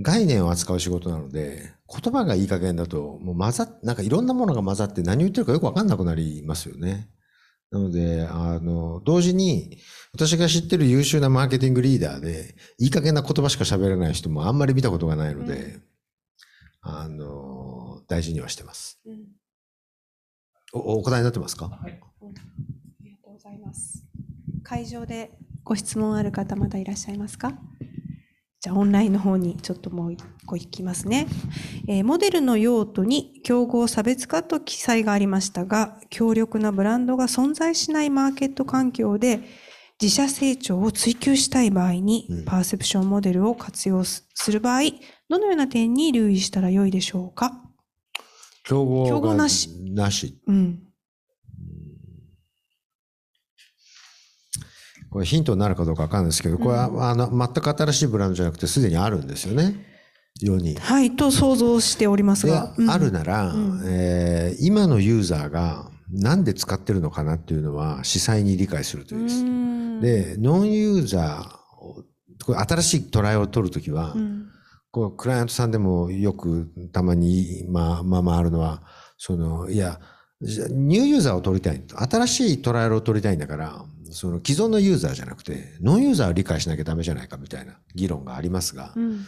概念を扱う仕事なので、言葉がいい加減だと、もう混ざっ、なんかいろんなものが混ざって何を言ってるかよくわかんなくなりますよね。なので、あの、同時に、私が知ってる優秀なマーケティングリーダーで、いい加減な言葉しか喋れない人もあんまり見たことがないので、うん、あの、大事にはしてます。うん、お、お答えになってますか？はい。うん、ありがとうございます。会場でご質問ある方まだいらっしゃいますか？じゃあオンラインの方にちょっともう一個いきますね、えー、モデルの用途に競合差別化と記載がありましたが、強力なブランドが存在しないマーケット環境で自社成長を追求したい場合に、うん、パーセプションモデルを活用する場合、どのような点に留意したら良いでしょうか？競合が競合なし、なし、うん、これヒントになるかどうかわかんないですけど、これはあの全く新しいブランドじゃなくてすでにあるんですよね。世に。はい、と想像しておりますが。うん、あるなら、うんえー、今のユーザーがなんで使ってるのかなっていうのは、視細に理解するといいです。で、ノンユーザー、これ新しいトライを取るときは、うん、こうクライアントさんでもよくたまに、まあまあまああるのは、その、いや、ニューユーザーを取りたい。新しいトライアルを取りたいんだから、その既存のユーザーじゃなくて、ノンユーザーを理解しなきゃダメじゃないかみたいな議論がありますが、うん、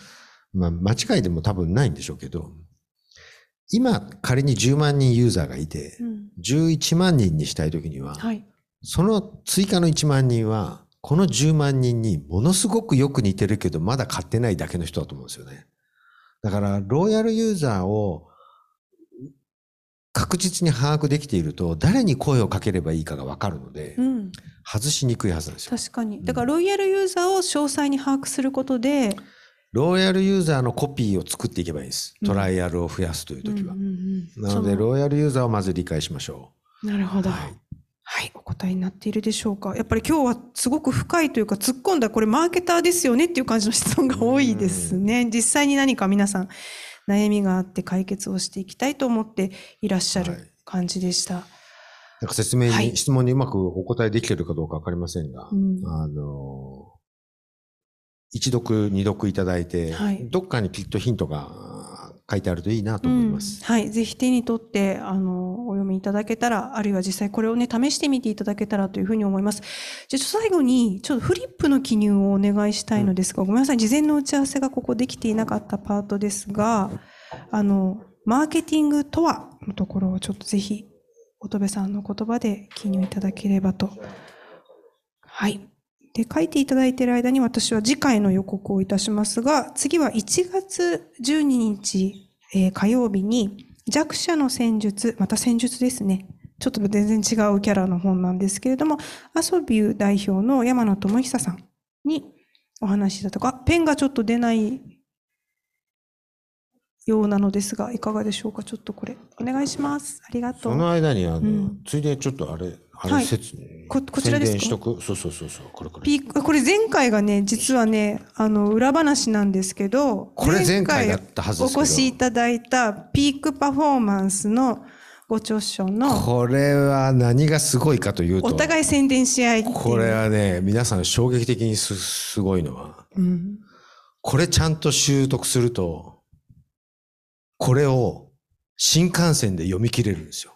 まあ間違いでも多分ないんでしょうけど、今仮にじゅうまんにんユーザーがいて、うん、じゅういちまんにんにしたいときには、はい、その追加のいちまんにんは、このじゅうまんにんにものすごくよく似てるけど、まだ買ってないだけの人だと思うんですよね。だから、ロイヤルユーザーを確実に把握できていると、誰に声をかければいいかが分かるので、うん、外しにくいはずなんですよ。確かに。だからロイヤルユーザーを詳細に把握することで、うん、ロイヤルユーザーのコピーを作っていけばいいんです。トライアルを増やすというときは。なのでロイヤルユーザーをまず理解しましょう。なるほど。はい、はい、お答えになっているでしょうか。やっぱり今日はすごく深いというか、突っ込んだこれマーケターですよねっていう感じの質問が多いですね。実際に何か皆さん悩みがあって解決をしていきたいと思っていらっしゃる感じでした。はい、なんか説明に、はい、質問にうまくお答えできているかどうか分かりませんが、うん、あの、一読二読いただいて、はい、どっかにきっとヒントが書いてあるといいなと思います。うん、はい、ぜひ手に取ってあのお読みいただけたら、あるいは実際これをね試してみていただけたらというふうに思います。じゃあ最後にちょっとフリップの記入をお願いしたいのですが、うん、ごめんなさい、事前の打ち合わせがここできていなかったパートですが、あのマーケティングとはのところをちょっとぜひ乙部さんの言葉で記入いただければと。はい。で、書いていただいている間に私は次回の予告をいたしますが、次はいちがつじゅうににち、えー、火曜日に弱者の戦術、また戦術ですね。ちょっと全然違うキャラの本なんですけれども、アソビュー代表の山野智久さんにお話しだとか、ペンがちょっと出ないようなのですが、いかがでしょうか。ちょっとこれお願いします。ありがとう。その間にあの、うん、ついでちょっとあれ。はい、こ, こちらですか。宣伝しとく。そうそうそうそう。これこれ。ピーク、これ前回がね、実はね、あの裏話なんですけど、これ前回だったはずですけど。お越しいただいたピークパフォーマンスのご著書の。これは何がすごいかというと。お互い宣伝し合い。これはね、皆さん衝撃的に す, すごいのは、うん、これちゃんと習得すると、これを新幹線で読み切れるんですよ。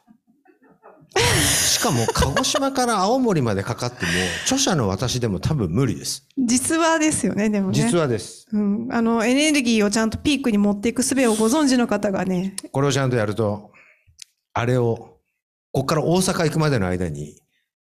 しかも鹿児島から青森までかかっても著者の私でも多分無理です。実話ですよね。でもね、実話です、うん、あのエネルギーをちゃんとピークに持っていく術をご存知の方がね、これをちゃんとやると、あれをここから大阪行くまでの間に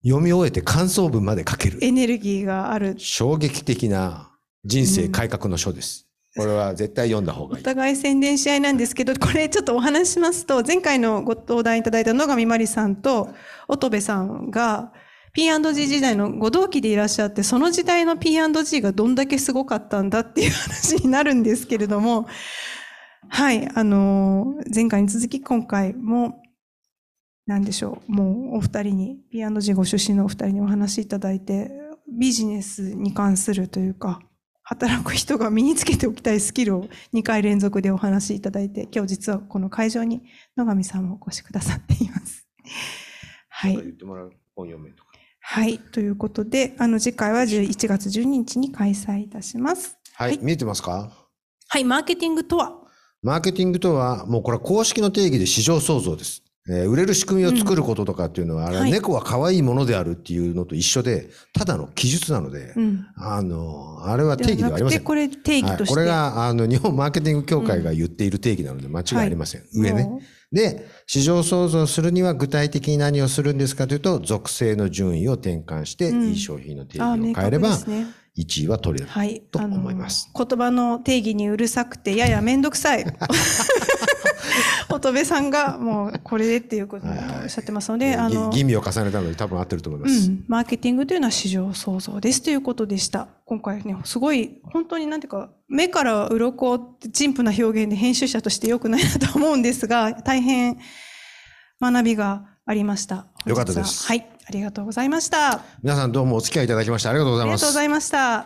読み終えて感想文まで書けるエネルギーがある、衝撃的な人生改革の書です、うん。これは絶対読んだ方がいい。お互い宣伝し合いなんですけど、これちょっとお話しますと、前回のご登壇いただいた野上まりさんと乙部さんが ピーアンドジー 時代のご同期でいらっしゃって、その時代の ピーアンドジー がどんだけすごかったんだっていう話になるんですけれども、はい、あの、前回に続き今回も、なんでしょう、もうお二人に、ピーアンドジー ご出身のお二人にお話しいただいて、ビジネスに関するというか、働く人が身につけておきたいスキルをにかいれんぞくでお話しいただいて、今日実はこの会場に野上さんもお越しくださっています。はい。言ってもらう本読めとか。はい。ということで、あの次回はじゅういちがつじゅうににちに開催いたします。はい。はい、見えてますか？はい、マーケティングとは？マーケティングとは、もうこれは公式の定義で市場創造です。えー、売れる仕組みを作ることとかっていうのは、うん、あれは猫は可愛いものであるっていうのと一緒で、ただの記述なので、うん、あの、あれは定義ではありません。でこれ定義として、はい、これが、あの、日本マーケティング協会が言っている定義なので間違いありません。うん、はい、上ね。で、市場創造するには具体的に何をするんですかというと、属性の順位を転換して、うん、いい商品の定義を変えれば、いちいは取れると思います。はい、言葉の定義にうるさくて、ややめんどくさい。乙部さんがもうこれでっていうことをおっしゃってますので、吟味を重ねたので多分合ってると思います、うん。マーケティングというのは市場創造ですということでした。今回ね、すごい本当になんていうか、目から鱗って陳腐な表現で編集者として良くないなと思うんですが、大変学びがありました。良かったです。はい、ありがとうございました。皆さんどうもお付き合いいただきましてありがとうございます。ありがとうございました。